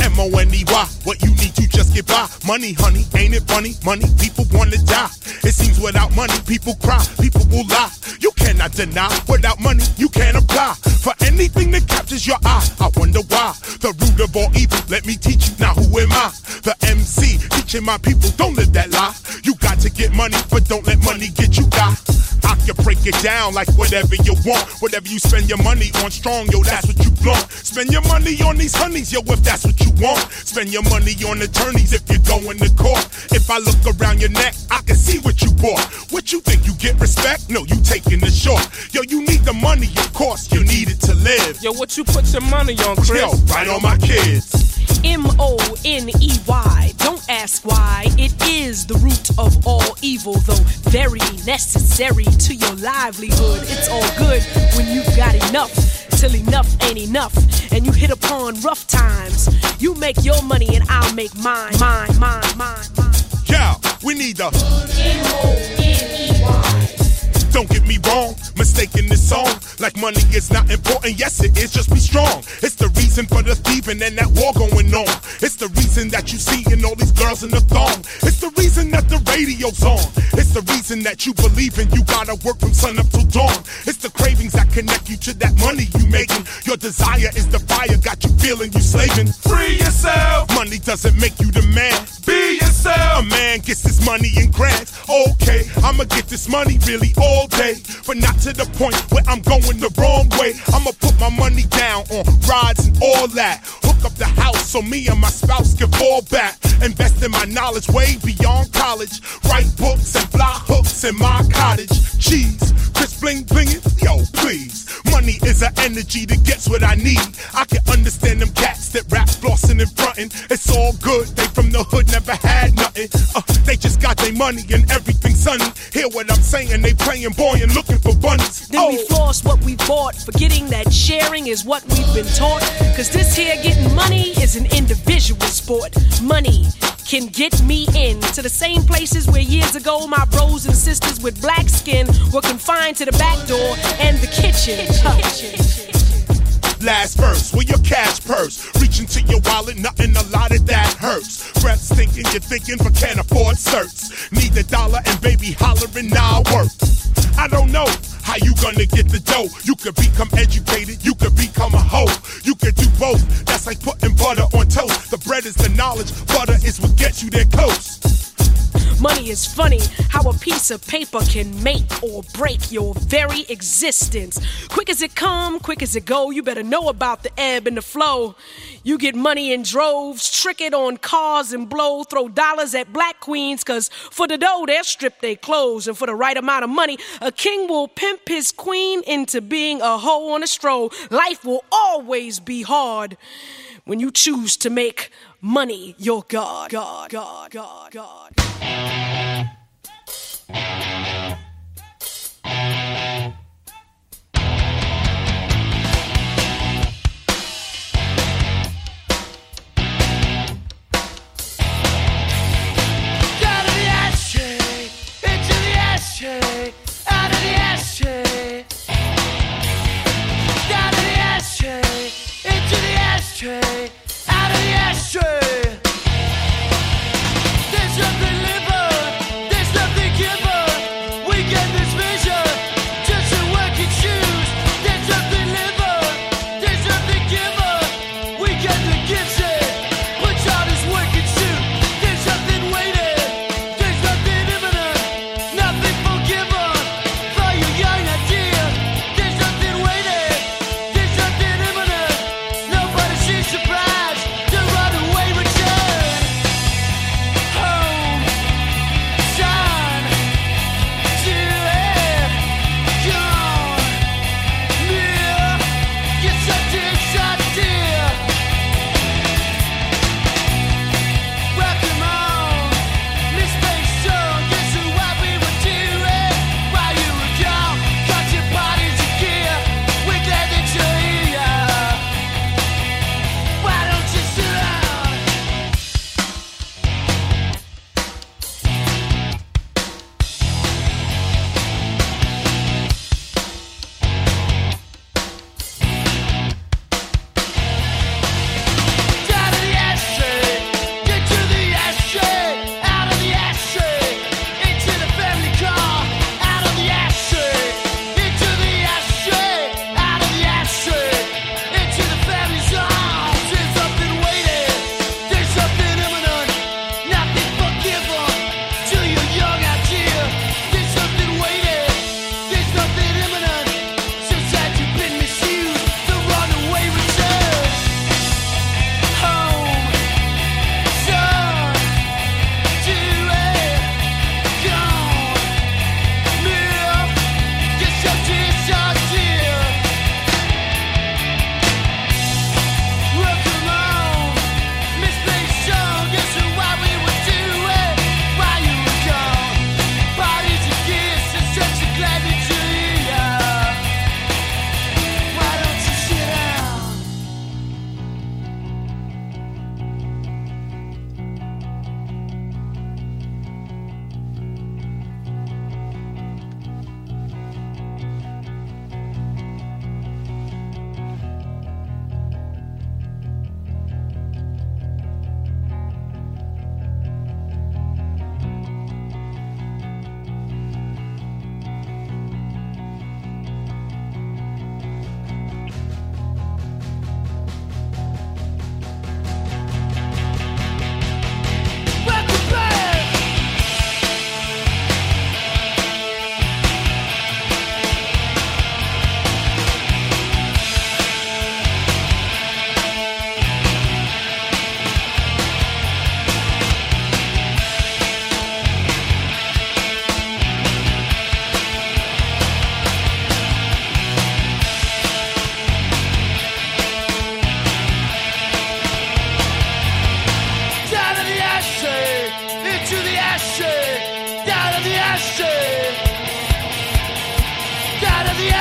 M-O-N-E-Y, what you need to just get by. Money, honey, ain't it funny? Money, people wanna die. It seems without money, people cry, people will lie. You cannot deny, without money, you can't apply for anything that captures your eye. I wonder why, the root of all evil, let me teach you, now who am I? The MC, teaching my people, don't live that lie. You got to get money, but don't let money get you die. I can break it down like whatever you want. Whatever you spend your money on strong, yo, that's what you blunt. Spend your money on these honeys, yo, if that's what you want. Spend your money on attorneys if you're going to court. If I look around your neck, I can see what you bought. What you think, you get respect? No, you taking the short. Yo, you need the money, of course, you need it to live. Yo, what you put your money on, Chris? Yo, right on my kids. M-O-N-E-Y, don't ask why. It is the root of all evil, though very necessary to your livelihood. It's all good when you've got enough, till enough ain't enough, and you hit upon rough times. You make your money and I'll make mine. Yeah, we need the M-O-N-E-Y. Don't get me wrong, mistaken this song like money is not important. Yes, it is, just be strong. It's the reason for the thieving and that war going on. It's the reason that you see in all these girls in the thong. It's the reason that the radio's on. It's the reason that you believe in. You gotta work from sun up till dawn. It's the cravings that connect you to that money you making. Your desire is the fire, got you feeling you slaving. Free yourself. Money doesn't make you the man. Be yourself. A man gets his money in grants. Okay, I'ma get this money really all day, but not to the point where I'm going the wrong way. I'ma put my money down on rides and all that. Hook up the house so me and my spouse can fall back. Invest in my knowledge way beyond college. Write books and fly hooks in my cottage. Cheese, crisp bling blingin', yo please. Money is an energy that gets what I need. I can understand them cats that rap flossin' and frontin'. It's all good, they from the hood never had nothing. They just got their money and everything sunny. Hear what I'm saying, they playin' boy and looking for bunnies. Then we floss what we bought, forgetting that sharing is what we've been taught. Cause this here getting money is an individual sport. Money can get me in to the same places where years ago my bros and sisters with black skin were confined to the back door and the kitchen. Last verse, with your cash purse, reaching to your wallet, nothing allotted that hurts. Breath's thinking, you're thinking, but can't afford certs. Need a dollar and baby hollering, nah, work. I don't know how you gonna get the dough. You could become educated, you could become a hoe. You could do both, that's like putting butter on toast. The bread is the knowledge, butter is what gets you there close. Money is funny, how a piece of paper can make or break your very existence. Quick as it come, quick as it go, you better know about the ebb and the flow. You get money in droves, trick it on cars and blow, throw dollars at black queens, cause for the dough they'll strip their clothes, and for the right amount of money, a king will pimp his queen into being a hoe on a stroll. Life will always be hard when you choose to make money your God. God.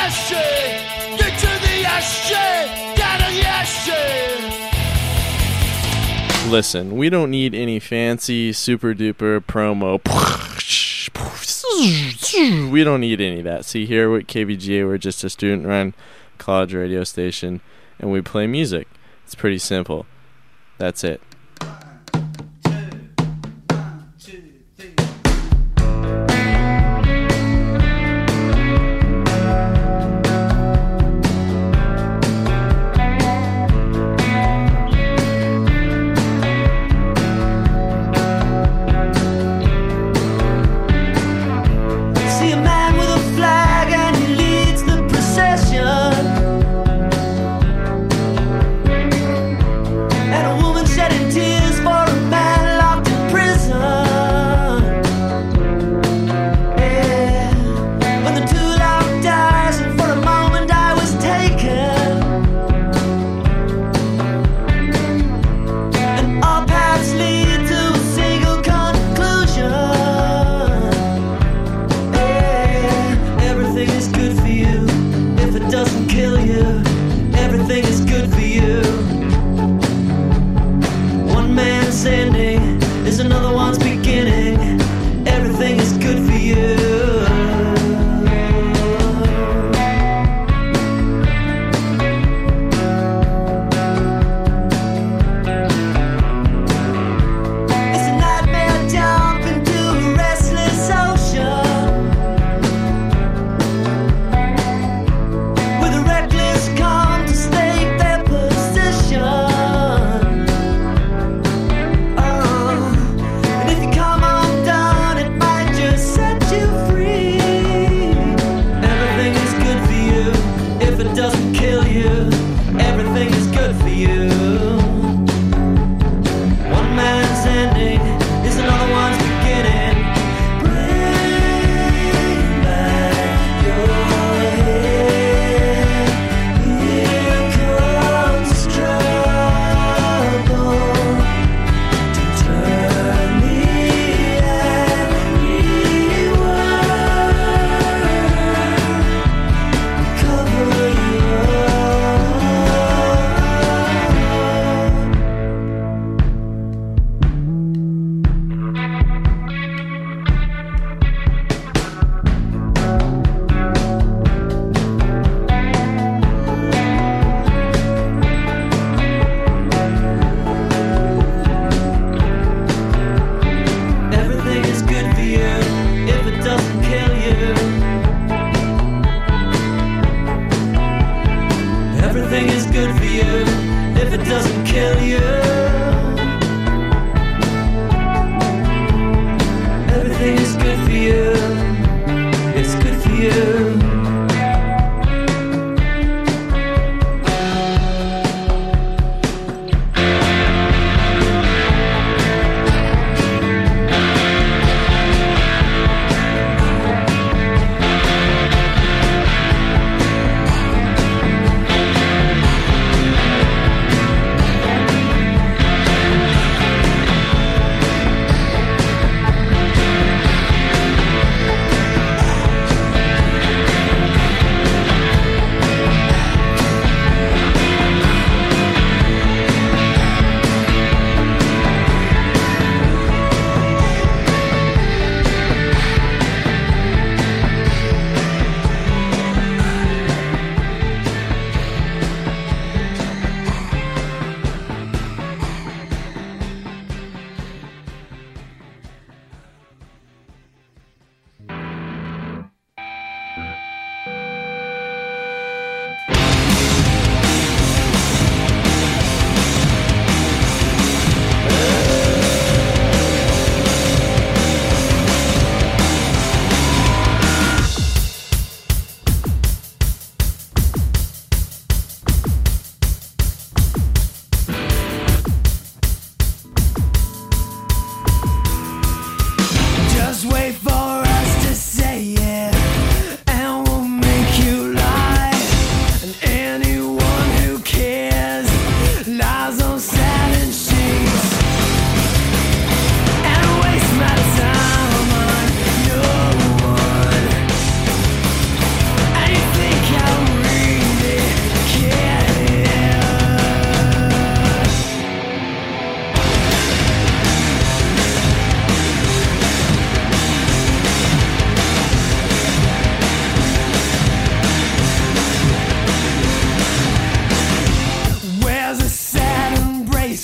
ashtray, get to the ashtray, down to the ashtray. Listen, we don't need any fancy super duper promo. We don't need any of that. See, here at KBGA, we're just a student-run college radio station, and we play music. It's pretty simple. That's it.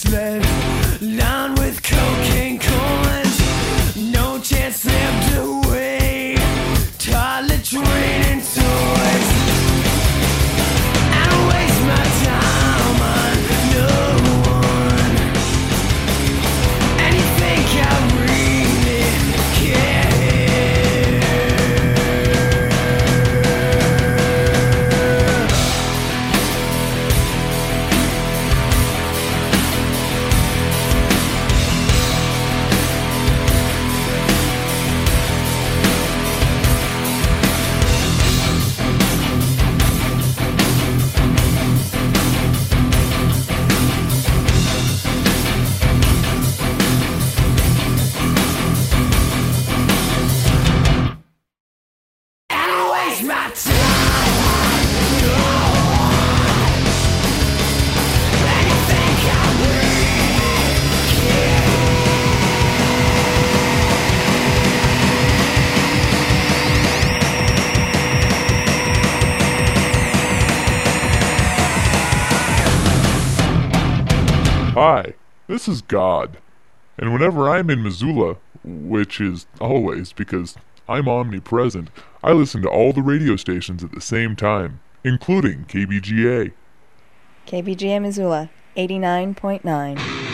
basement, lined with cocaine coolers. No chance slipped away. Toilet drained into waste. I don't waste my time on no one. And you think I really care. Hi, this is God, and whenever I'm in Missoula, which is always because I'm omnipresent, I listen to all the radio stations at the same time, including KBGA. KBGA Missoula, 89.9.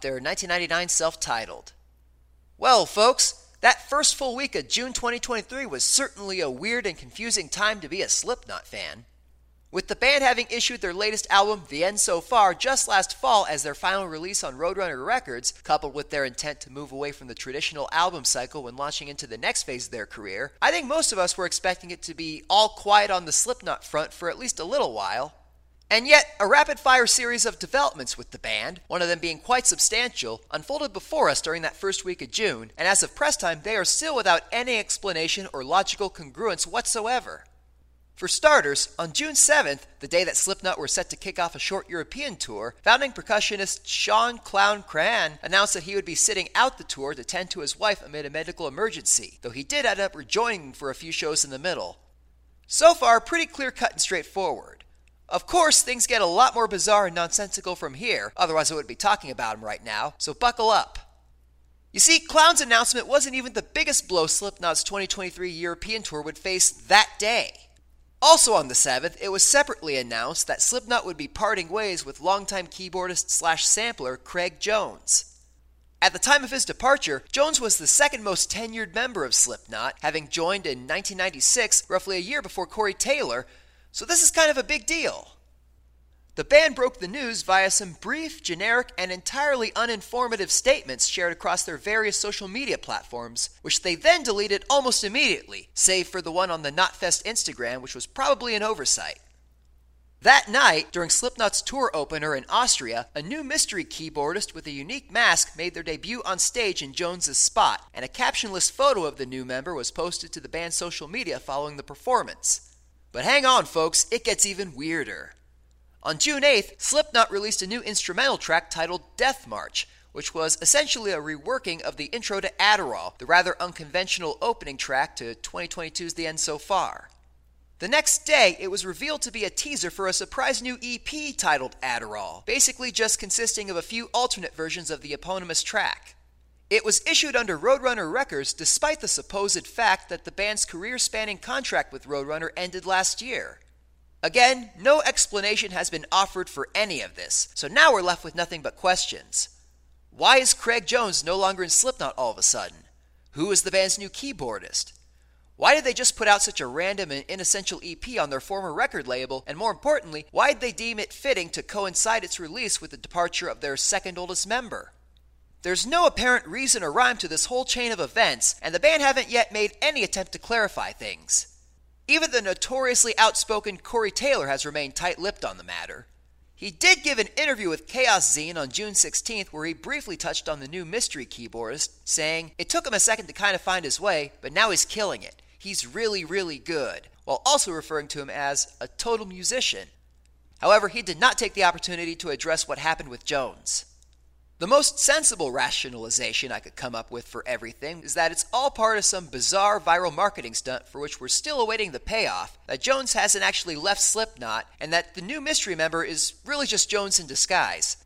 Their 1999 self-titled. Well, folks, That first full week of June 2023 was certainly a weird and confusing time to be a Slipknot fan. With the band having issued their latest album, The End So Far, just last fall as their final release on Roadrunner Records, coupled with their intent to move away from the traditional album cycle when launching into the next phase of their career, I think most of us were expecting it to be all quiet on the Slipknot front for at least a little while. And yet, a rapid-fire series of developments with the band, one of them being quite substantial, unfolded before us during that first week of June, and as of press time, they are still without any explanation or logical congruence whatsoever. For starters, on June 7th, the day that Slipknot were set to kick off a short European tour, founding percussionist Sean Clown Cran announced that he would be sitting out the tour to tend to his wife amid a medical emergency, though he did end up rejoining for a few shows in the middle. So far, pretty clear-cut and straightforward. Of course, things get a lot more bizarre and nonsensical from here, otherwise I wouldn't be talking about them right now, so buckle up. You see, Clown's announcement wasn't even the biggest blow Slipknot's 2023 European tour would face that day. Also on the 7th, it was separately announced that Slipknot would be parting ways with longtime keyboardist/sampler Craig Jones. At the time of his departure, Jones was the second most tenured member of Slipknot, having joined in 1996, roughly a year before Corey Taylor, so this is kind of a big deal. The band broke the news via some brief, generic, and entirely uninformative statements shared across their various social media platforms, which they then deleted almost immediately, save for the one on the Knotfest Instagram, which was probably an oversight. That night, during Slipknot's tour opener in Austria, a new mystery keyboardist with a unique mask made their debut on stage in Jones' spot, and a captionless photo of the new member was posted to the band's social media following the performance. But hang on, folks, it gets even weirder. On June 8th, Slipknot released a new instrumental track titled Death March, which was essentially a reworking of the intro to Adderall, the rather unconventional opening track to 2022's The End So Far. The next day, it was revealed to be a teaser for a surprise new EP titled Adderall, basically just consisting of a few alternate versions of the eponymous track. It was issued under Roadrunner Records despite the supposed fact that the band's career-spanning contract with Roadrunner ended last year. Again, no explanation has been offered for any of this, so now we're left with nothing but questions. Why is Craig Jones no longer in Slipknot all of a sudden? Who is the band's new keyboardist? Why did they just put out such a random and inessential EP on their former record label, and more importantly, why did they deem it fitting to coincide its release with the departure of their second oldest member? There's no apparent reason or rhyme to this whole chain of events, and the band haven't yet made any attempt to clarify things. Even the notoriously outspoken Corey Taylor has remained tight-lipped on the matter. He did give an interview with Chaos Zine on June 16th where he briefly touched on the new mystery keyboardist, saying, "It took him a second to kind of find his way, but now he's killing it. He's really, really good," while also referring to him as a total musician. However, he did not take the opportunity to address what happened with Jones. The most sensible rationalization I could come up with for everything is that it's all part of some bizarre viral marketing stunt for which we're still awaiting the payoff, that Jones hasn't actually left Slipknot, and that the new mystery member is really just Jones in disguise.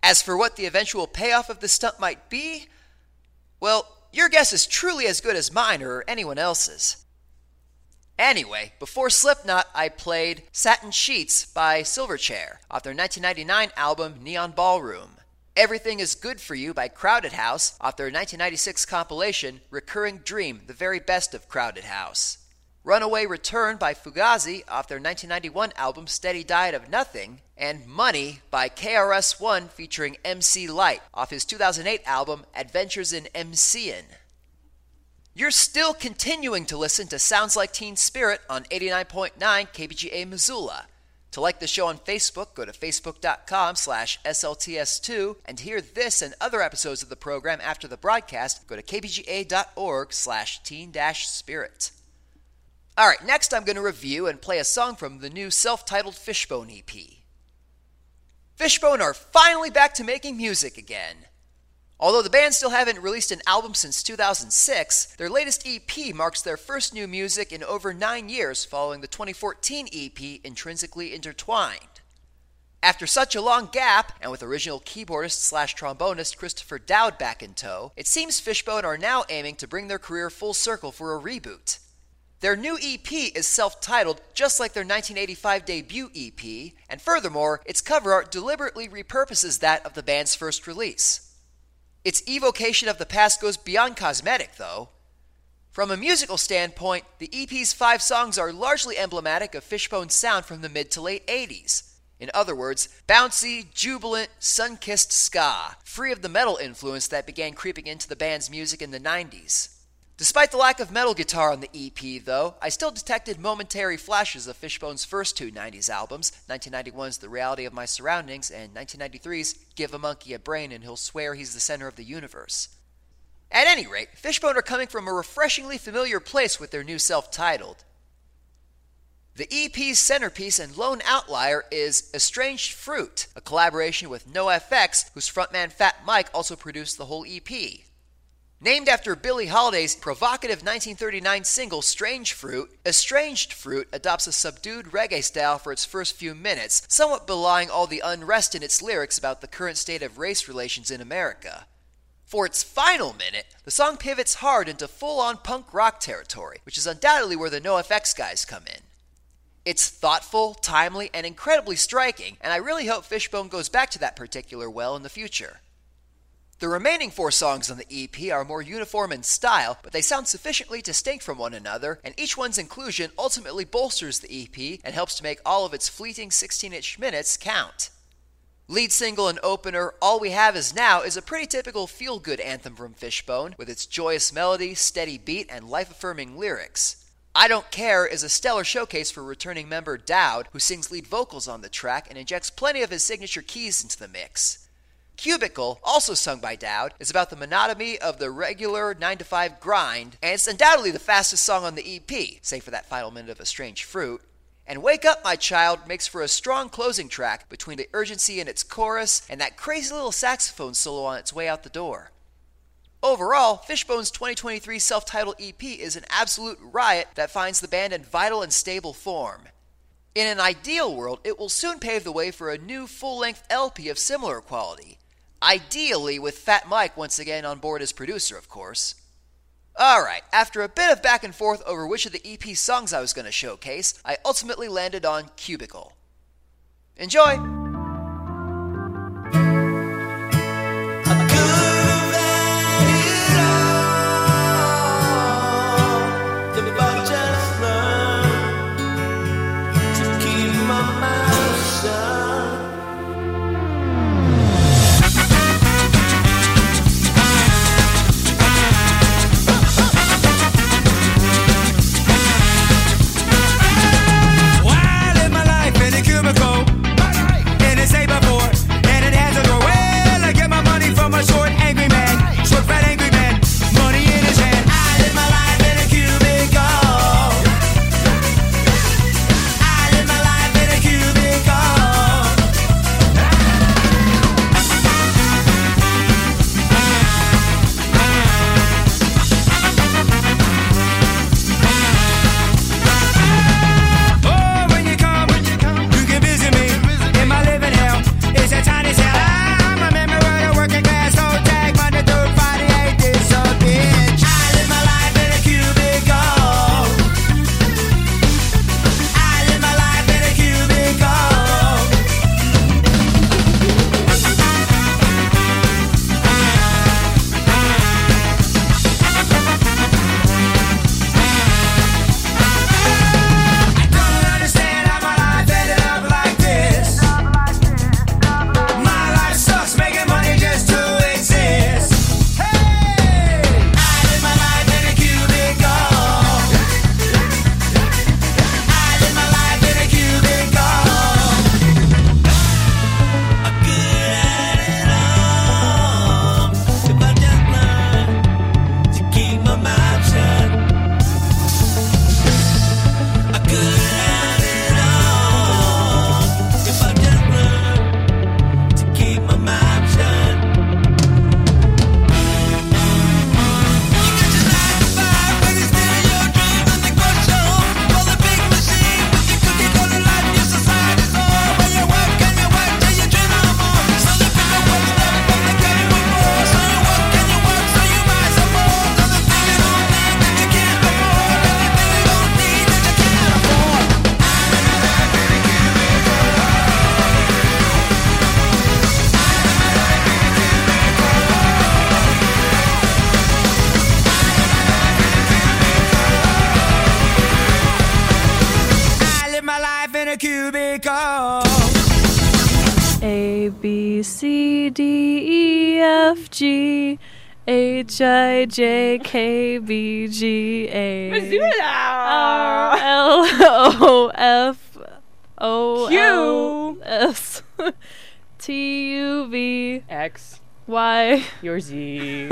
As for what the eventual payoff of this stunt might be, well, your guess is truly as good as mine or anyone else's. Anyway, before Slipknot, I played Satin Sheets by Silverchair off their 1999 album Neon Ballroom. Everything is Good For You by Crowded House off their 1996 compilation Recurring Dream, the very best of Crowded House. Runaway Return by Fugazi off their 1991 album Steady Diet of Nothing, and Money by KRS-One featuring MC Lyte off his 2008 album Adventures in MCin'. You're still continuing to listen to Sounds Like Teen Spirit on 89.9 KBGA Missoula. To like the show on Facebook, go to facebook.com/SLTS2, and to hear this and other episodes of the program after the broadcast, go to kbga.org/teen-spirit. Alright, next I'm going to review and play a song from the new self-titled Fishbone EP. Fishbone are finally back to making music again. Although the band still haven't released an album since 2006, their latest EP marks their first new music in over 9 years following the 2014 EP Intrinsically Intertwined. After such a long gap, and with original keyboardist/trombonist Christopher Dowd back in tow, it seems Fishbone are now aiming to bring their career full circle for a reboot. Their new EP is self-titled, just like their 1985 debut EP, and furthermore, its cover art deliberately repurposes that of the band's first release. Its evocation of the past goes beyond cosmetic, though. From a musical standpoint, the EP's 5 songs are largely emblematic of Fishbone's sound from the mid to late 80s. In other words, bouncy, jubilant, sun-kissed ska, free of the metal influence that began creeping into the band's music in the 90s. Despite the lack of metal guitar on the EP, though, I still detected momentary flashes of Fishbone's first 2 90s albums, 1991's The Reality of My Surroundings and 1993's Give a Monkey a Brain and He'll Swear He's the Center of the Universe. At any rate, Fishbone are coming from a refreshingly familiar place with their new self-titled. The EP's centerpiece and lone outlier is Estranged Fruit, a collaboration with NoFX, whose frontman Fat Mike also produced the whole EP. Named after Billie Holiday's provocative 1939 single Strange Fruit, Estranged Fruit adopts a subdued reggae style for its first few minutes, somewhat belying all the unrest in its lyrics about the current state of race relations in America. For its final minute, the song pivots hard into full-on punk rock territory, which is undoubtedly where the NoFX guys come in. It's thoughtful, timely, and incredibly striking, and I really hope Fishbone goes back to that particular well in the future. The remaining 4 songs on the EP are more uniform in style, but they sound sufficiently distinct from one another, and each one's inclusion ultimately bolsters the EP and helps to make all of its fleeting 16-inch minutes count. Lead single and opener, All We Have Is Now, is a pretty typical feel-good anthem from Fishbone, with its joyous melody, steady beat, and life-affirming lyrics. I Don't Care is a stellar showcase for returning member Dowd, who sings lead vocals on the track and injects plenty of his signature keys into the mix. Cubicle, also sung by Dowd, is about the monotony of the regular 9-to-5 grind, and it's undoubtedly the fastest song on the EP, save for that final minute of Estranged Fruit. And Wake Up My Child makes for a strong closing track between the urgency in its chorus and that crazy little saxophone solo on its way out the door. Overall, Fishbone's 2023 self-titled EP is an absolute riot that finds the band in vital and stable form. In an ideal world, it will soon pave the way for a new full-length LP of similar quality. Ideally, with Fat Mike once again on board as producer, of course. Alright, after a bit of back and forth over which of the EP songs I was going to showcase, I ultimately landed on Cubicle. Enjoy! cubicle. A, B, C, D, E, F, G, H, I, J, K, B, G, A, R, L, O, F, O, Q, L, S, T, U, V, X, Y, your Z.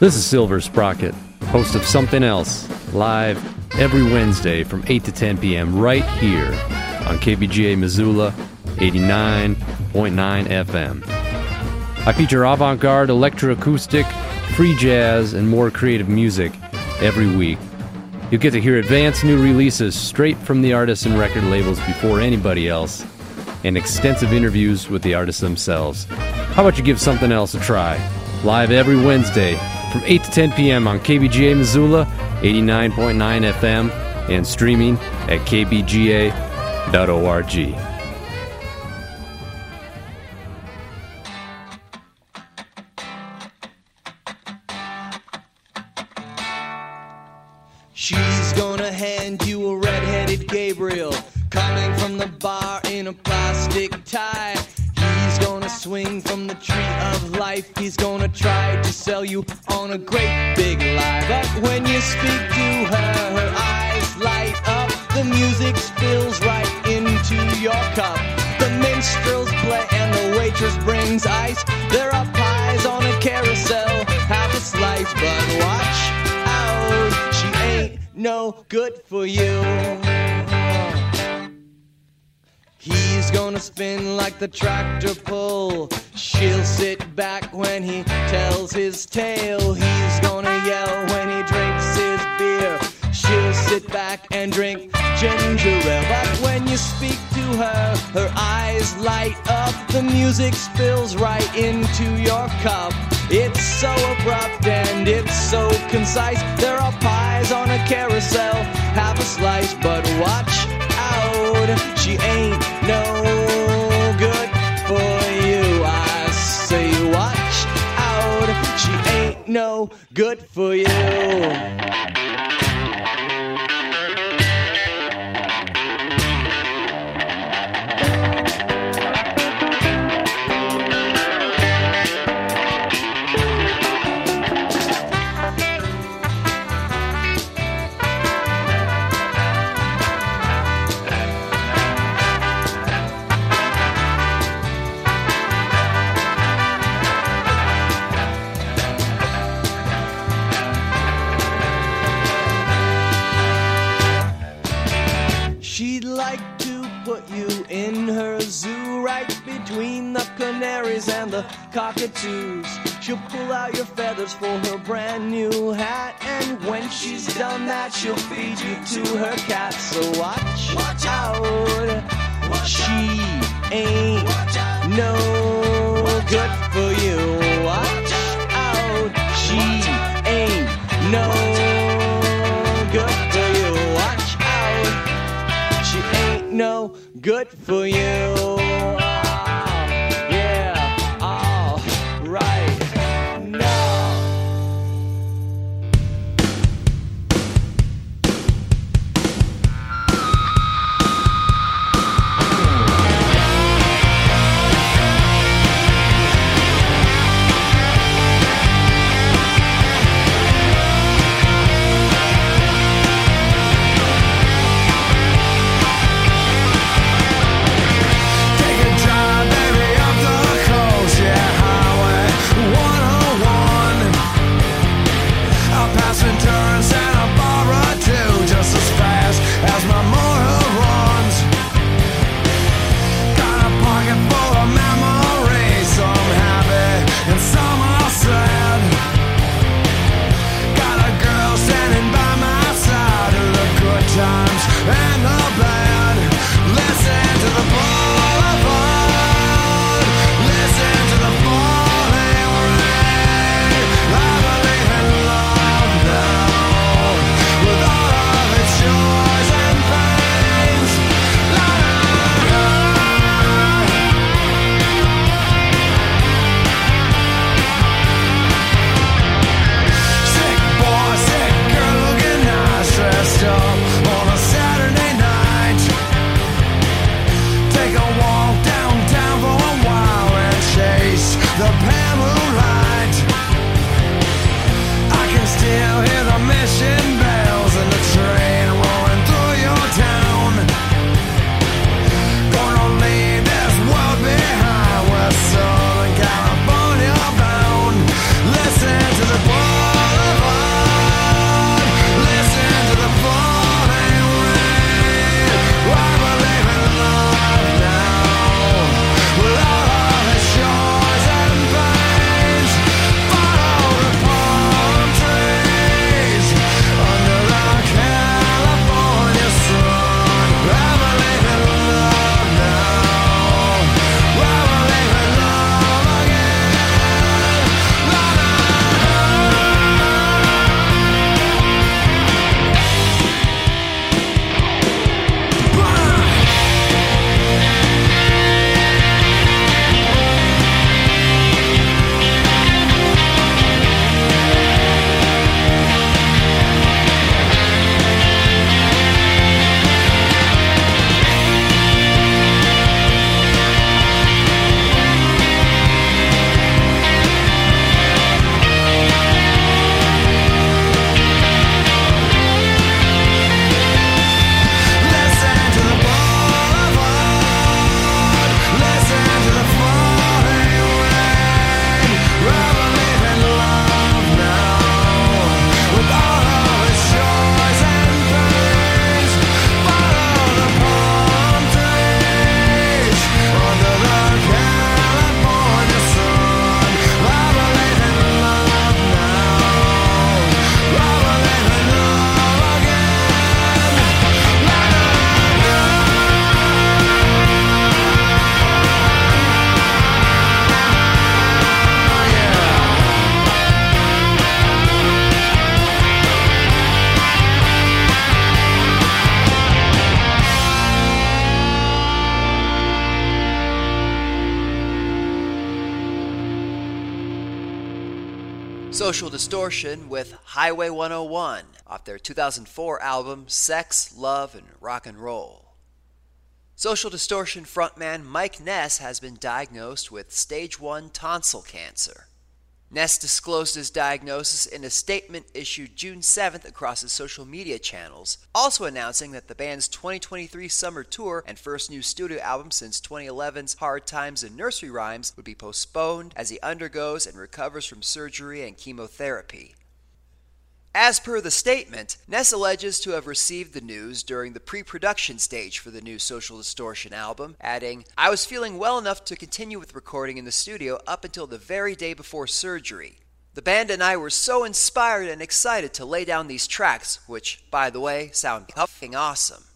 This is Silver Sprocket, host of Something Else, live every Wednesday from 8 to 10 p.m. right here on KBGA Missoula 89.9 FM. I feature avant-garde, electroacoustic, free jazz, and more creative music every week. You'll get to hear advanced new releases straight from the artists and record labels before anybody else, and extensive interviews with the artists themselves. How about you give Something Else a try? Live every Wednesday from 8 to 10 p.m. on KBGA Missoula, 89.9 FM, and streaming at kbga.org. She's gonna hand you a red-headed Gabriel coming from the bar in a plastic tie. He's gonna swing from the tree of life. He's gonna try to sell you on a great big lie. But when you speak to her, her eyes light up. The music spills right into your cup. The minstrels play and the waitress brings ice. There are pies on a carousel, half a slice, but watch out, she ain't no good for you. He's gonna spin like the tractor pull. She'll sit back when he tells his tale. He's gonna yell when he drinks his beer. She'll sit back and drink ginger ale. But when you speak to her, her eyes light up. The music spills right into your cup. It's so abrupt and it's so concise. There are pies on a carousel, have a slice, but watch out, she ain't no good for you. I say watch out, she ain't no good for you. Between the canaries and the cockatoos, she'll pull out your feathers for her brand new hat. And when she's done that, she'll feed you to her cat. So watch out, she ain't no good for you. Watch out, she ain't no good for you. Watch out, she ain't no good for you. Social Distortion with Highway 101 off their 2004 album Sex, Love, and Rock and Roll. Social Distortion frontman Mike Ness has been diagnosed with stage 1 tonsil cancer. Ness disclosed his diagnosis in a statement issued June 7th across his social media channels, also announcing that the band's 2023 summer tour and first new studio album since 2011's Hard Times and Nursery Rhymes would be postponed as he undergoes and recovers from surgery and chemotherapy. As per the statement, Ness alleges to have received the news during the pre-production stage for the new Social Distortion album, adding, "I was feeling well enough to continue with recording in the studio up until the very day before surgery. The band and I were so inspired and excited to lay down these tracks, which, by the way, sound fucking awesome."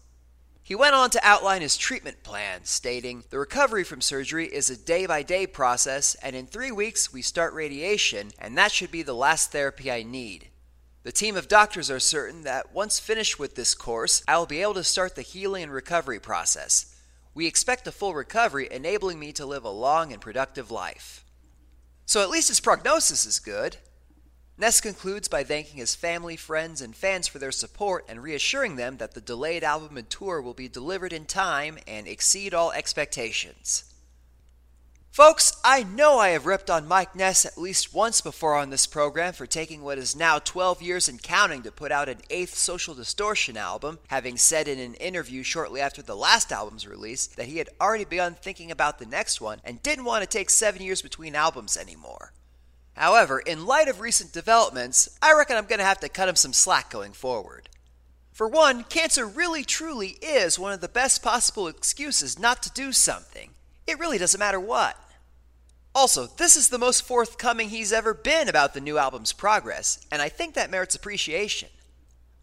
He went on to outline his treatment plan, stating, "The recovery from surgery is a day-by-day process, and in 3 weeks we start radiation, and that should be the last therapy I need. The team of doctors are certain that once finished with this course, I will be able to start the healing and recovery process. We expect a full recovery, enabling me to live a long and productive life." So at least his prognosis is good. Ness concludes by thanking his family, friends, and fans for their support and reassuring them that the delayed album and tour will be delivered in time and exceed all expectations. Folks, I know I have ripped on Mike Ness at least once before on this program for taking what is now 12 years and counting to put out an 8th Social Distortion album, having said in an interview shortly after the last album's release that he had already begun thinking about the next one and didn't want to take 7 years between albums anymore. However, in light of recent developments, I reckon I'm going to have to cut him some slack going forward. For one, cancer really truly is one of the best possible excuses not to do something. It really doesn't matter what. Also, this is the most forthcoming he's ever been about the new album's progress, and I think that merits appreciation.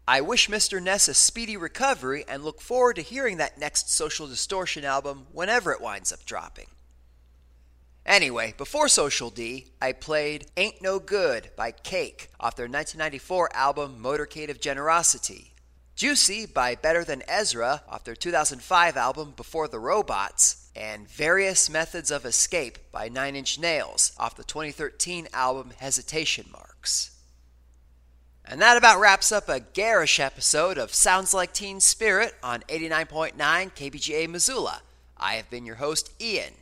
I wish Mr. Ness a speedy recovery and look forward to hearing that next Social Distortion album whenever it winds up dropping. Anyway, before Social D, I played Ain't No Good by Cake off their 1994 album Motorcade of Generosity, Juicy by Better Than Ezra off their 2005 album Before the Robots, and Various Methods of Escape by Nine Inch Nails off the 2013 album Hesitation Marks. And that about wraps up a garish episode of Sounds Like Teen Spirit on 89.9 KBGA Missoula. I have been your host, Ian.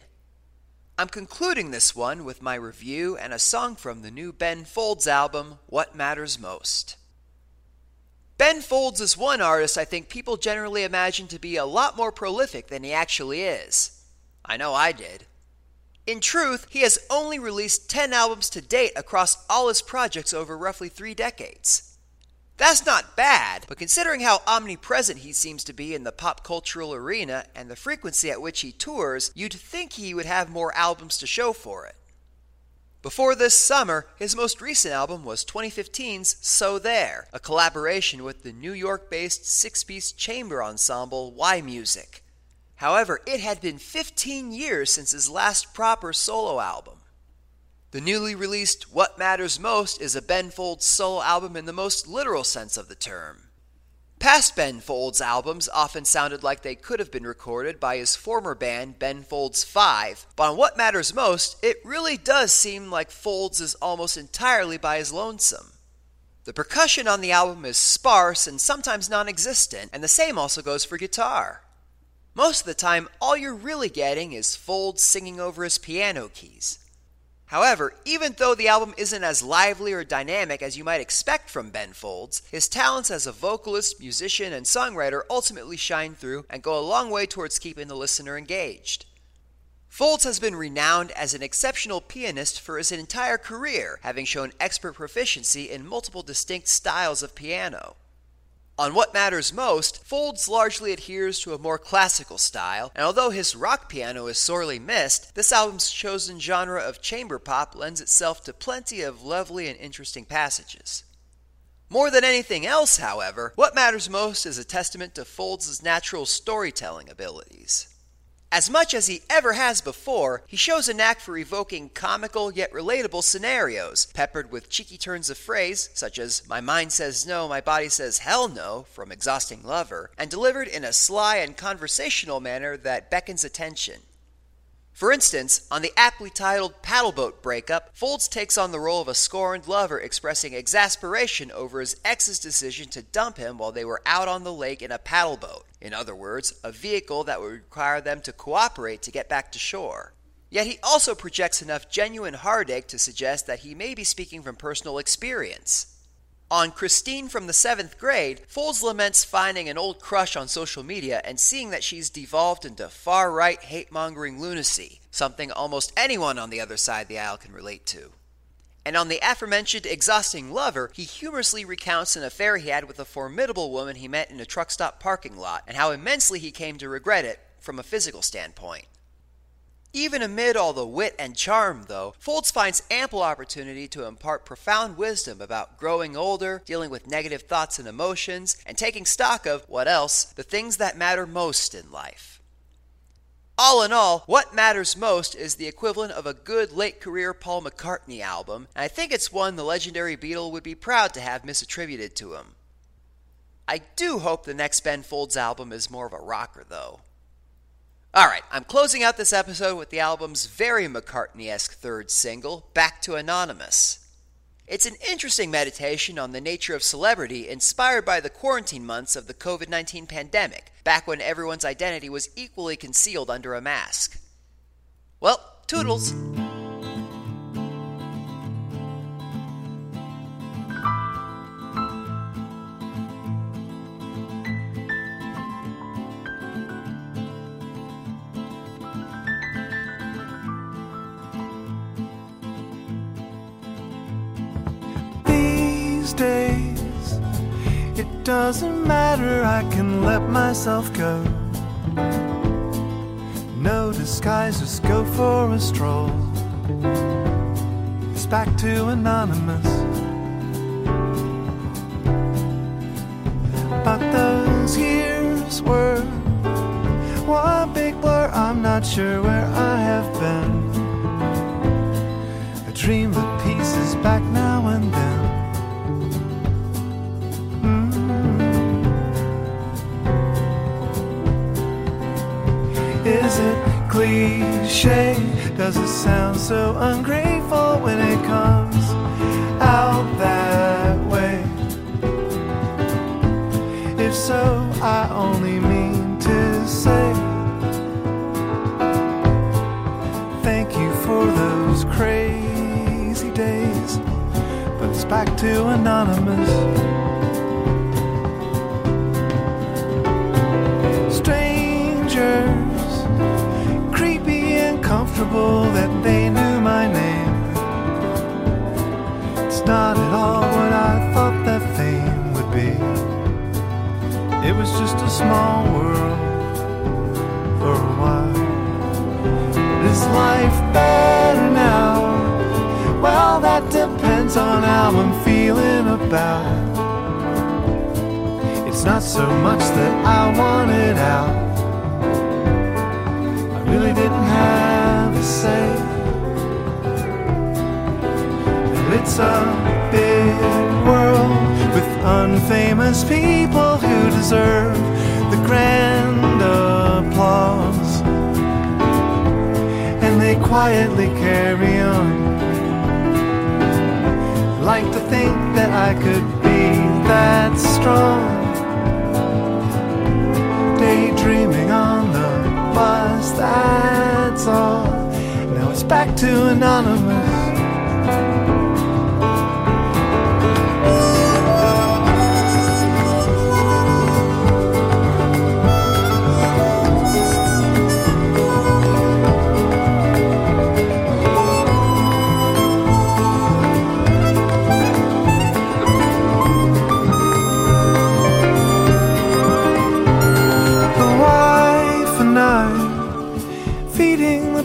I'm concluding this one with my review and a song from the new Ben Folds album, What Matters Most. Ben Folds is one artist I think people generally imagine to be a lot more prolific than he actually is. I know I did. In truth, he has only released 10 albums to date across all his projects over roughly 3 decades. That's not bad, but considering how omnipresent he seems to be in the pop cultural arena and the frequency at which he tours, you'd think he would have more albums to show for it. Before this summer, his most recent album was 2015's So There, a collaboration with the New York-based 6-piece chamber ensemble Y Music. However, it had been 15 years since his last proper solo album. The newly released What Matters Most is a Ben Folds solo album in the most literal sense of the term. Past Ben Folds albums often sounded like they could have been recorded by his former band Ben Folds 5, but on What Matters Most, it really does seem like Folds is almost entirely by his lonesome. The percussion on the album is sparse and sometimes non-existent, and the same also goes for guitar. Most of the time, all you're really getting is Folds singing over his piano keys. However, even though the album isn't as lively or dynamic as you might expect from Ben Folds, his talents as a vocalist, musician, and songwriter ultimately shine through and go a long way towards keeping the listener engaged. Folds has been renowned as an exceptional pianist for his entire career, having shown expert proficiency in multiple distinct styles of piano. On What Matters Most, Folds largely adheres to a more classical style, and although his rock piano is sorely missed, this album's chosen genre of chamber pop lends itself to plenty of lovely and interesting passages. More than anything else, however, What Matters Most is a testament to Folds' natural storytelling abilities. As much as he ever has before, he shows a knack for evoking comical yet relatable scenarios, peppered with cheeky turns of phrase, such as "My mind says no, my body says hell no" from Exhausting Lover, and delivered in a sly and conversational manner that beckons attention. For instance, on the aptly titled Paddleboat Breakup, Folds takes on the role of a scorned lover expressing exasperation over his ex's decision to dump him while they were out on the lake in a paddleboat. In other words, a vehicle that would require them to cooperate to get back to shore. Yet he also projects enough genuine heartache to suggest that he may be speaking from personal experience. On Christine from the 7th grade, Folds laments finding an old crush on social media and seeing that she's devolved into far-right hate-mongering lunacy, something almost anyone on the other side of the aisle can relate to. And on the aforementioned Exhausting Lover, he humorously recounts an affair he had with a formidable woman he met in a truck stop parking lot and how immensely he came to regret it from a physical standpoint. Even amid all the wit and charm, though, Folds finds ample opportunity to impart profound wisdom about growing older, dealing with negative thoughts and emotions, and taking stock of, what else, the things that matter most in life. All in all, What Matters Most is the equivalent of a good late-career Paul McCartney album, and I think it's one the legendary Beatle would be proud to have misattributed to him. I do hope the next Ben Folds album is more of a rocker, though. Alright, I'm closing out this episode with the album's very McCartney-esque third single, Back to Anonymous. It's an interesting meditation on the nature of celebrity inspired by the quarantine months of the COVID-19 pandemic, back when everyone's identity was equally concealed under a mask. Well, toodles! Days, it doesn't matter, I can let myself go. No disguise, just go for a stroll. It's back to anonymous. But those years were one big blur, I'm not sure where I have been. A dream of peace is back now and then. Is it cliché? Does it sound so ungrateful when it comes out that way? If so, I only mean to say thank you for those crazy days, but it's back to anonymous. That they knew my name. It's not at all what I thought that fame would be. It was just a small world for a while. But is life better now? Well, that depends on how I'm feeling about. It's not so much that I want it out. I really didn't have say, and it's a big world with unfamous people who deserve the grand applause, and they quietly carry on. Like to think that I could be that strong, daydreaming on the bus, that's all. Now it's back to anonymous.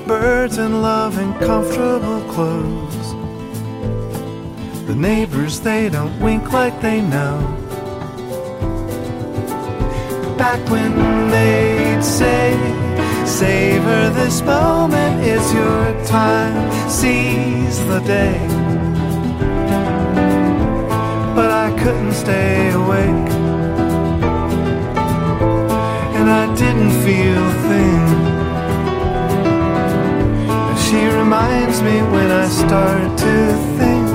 Birds and love and comfortable clothes. The neighbors, they don't wink like they know. Back when they'd say, savor this moment, it's your time, seize the day. But I couldn't stay awake, and I didn't feel a thing. finds me when I start to think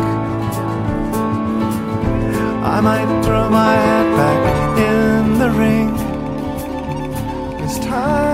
I might throw my hat back in the ring. It's time.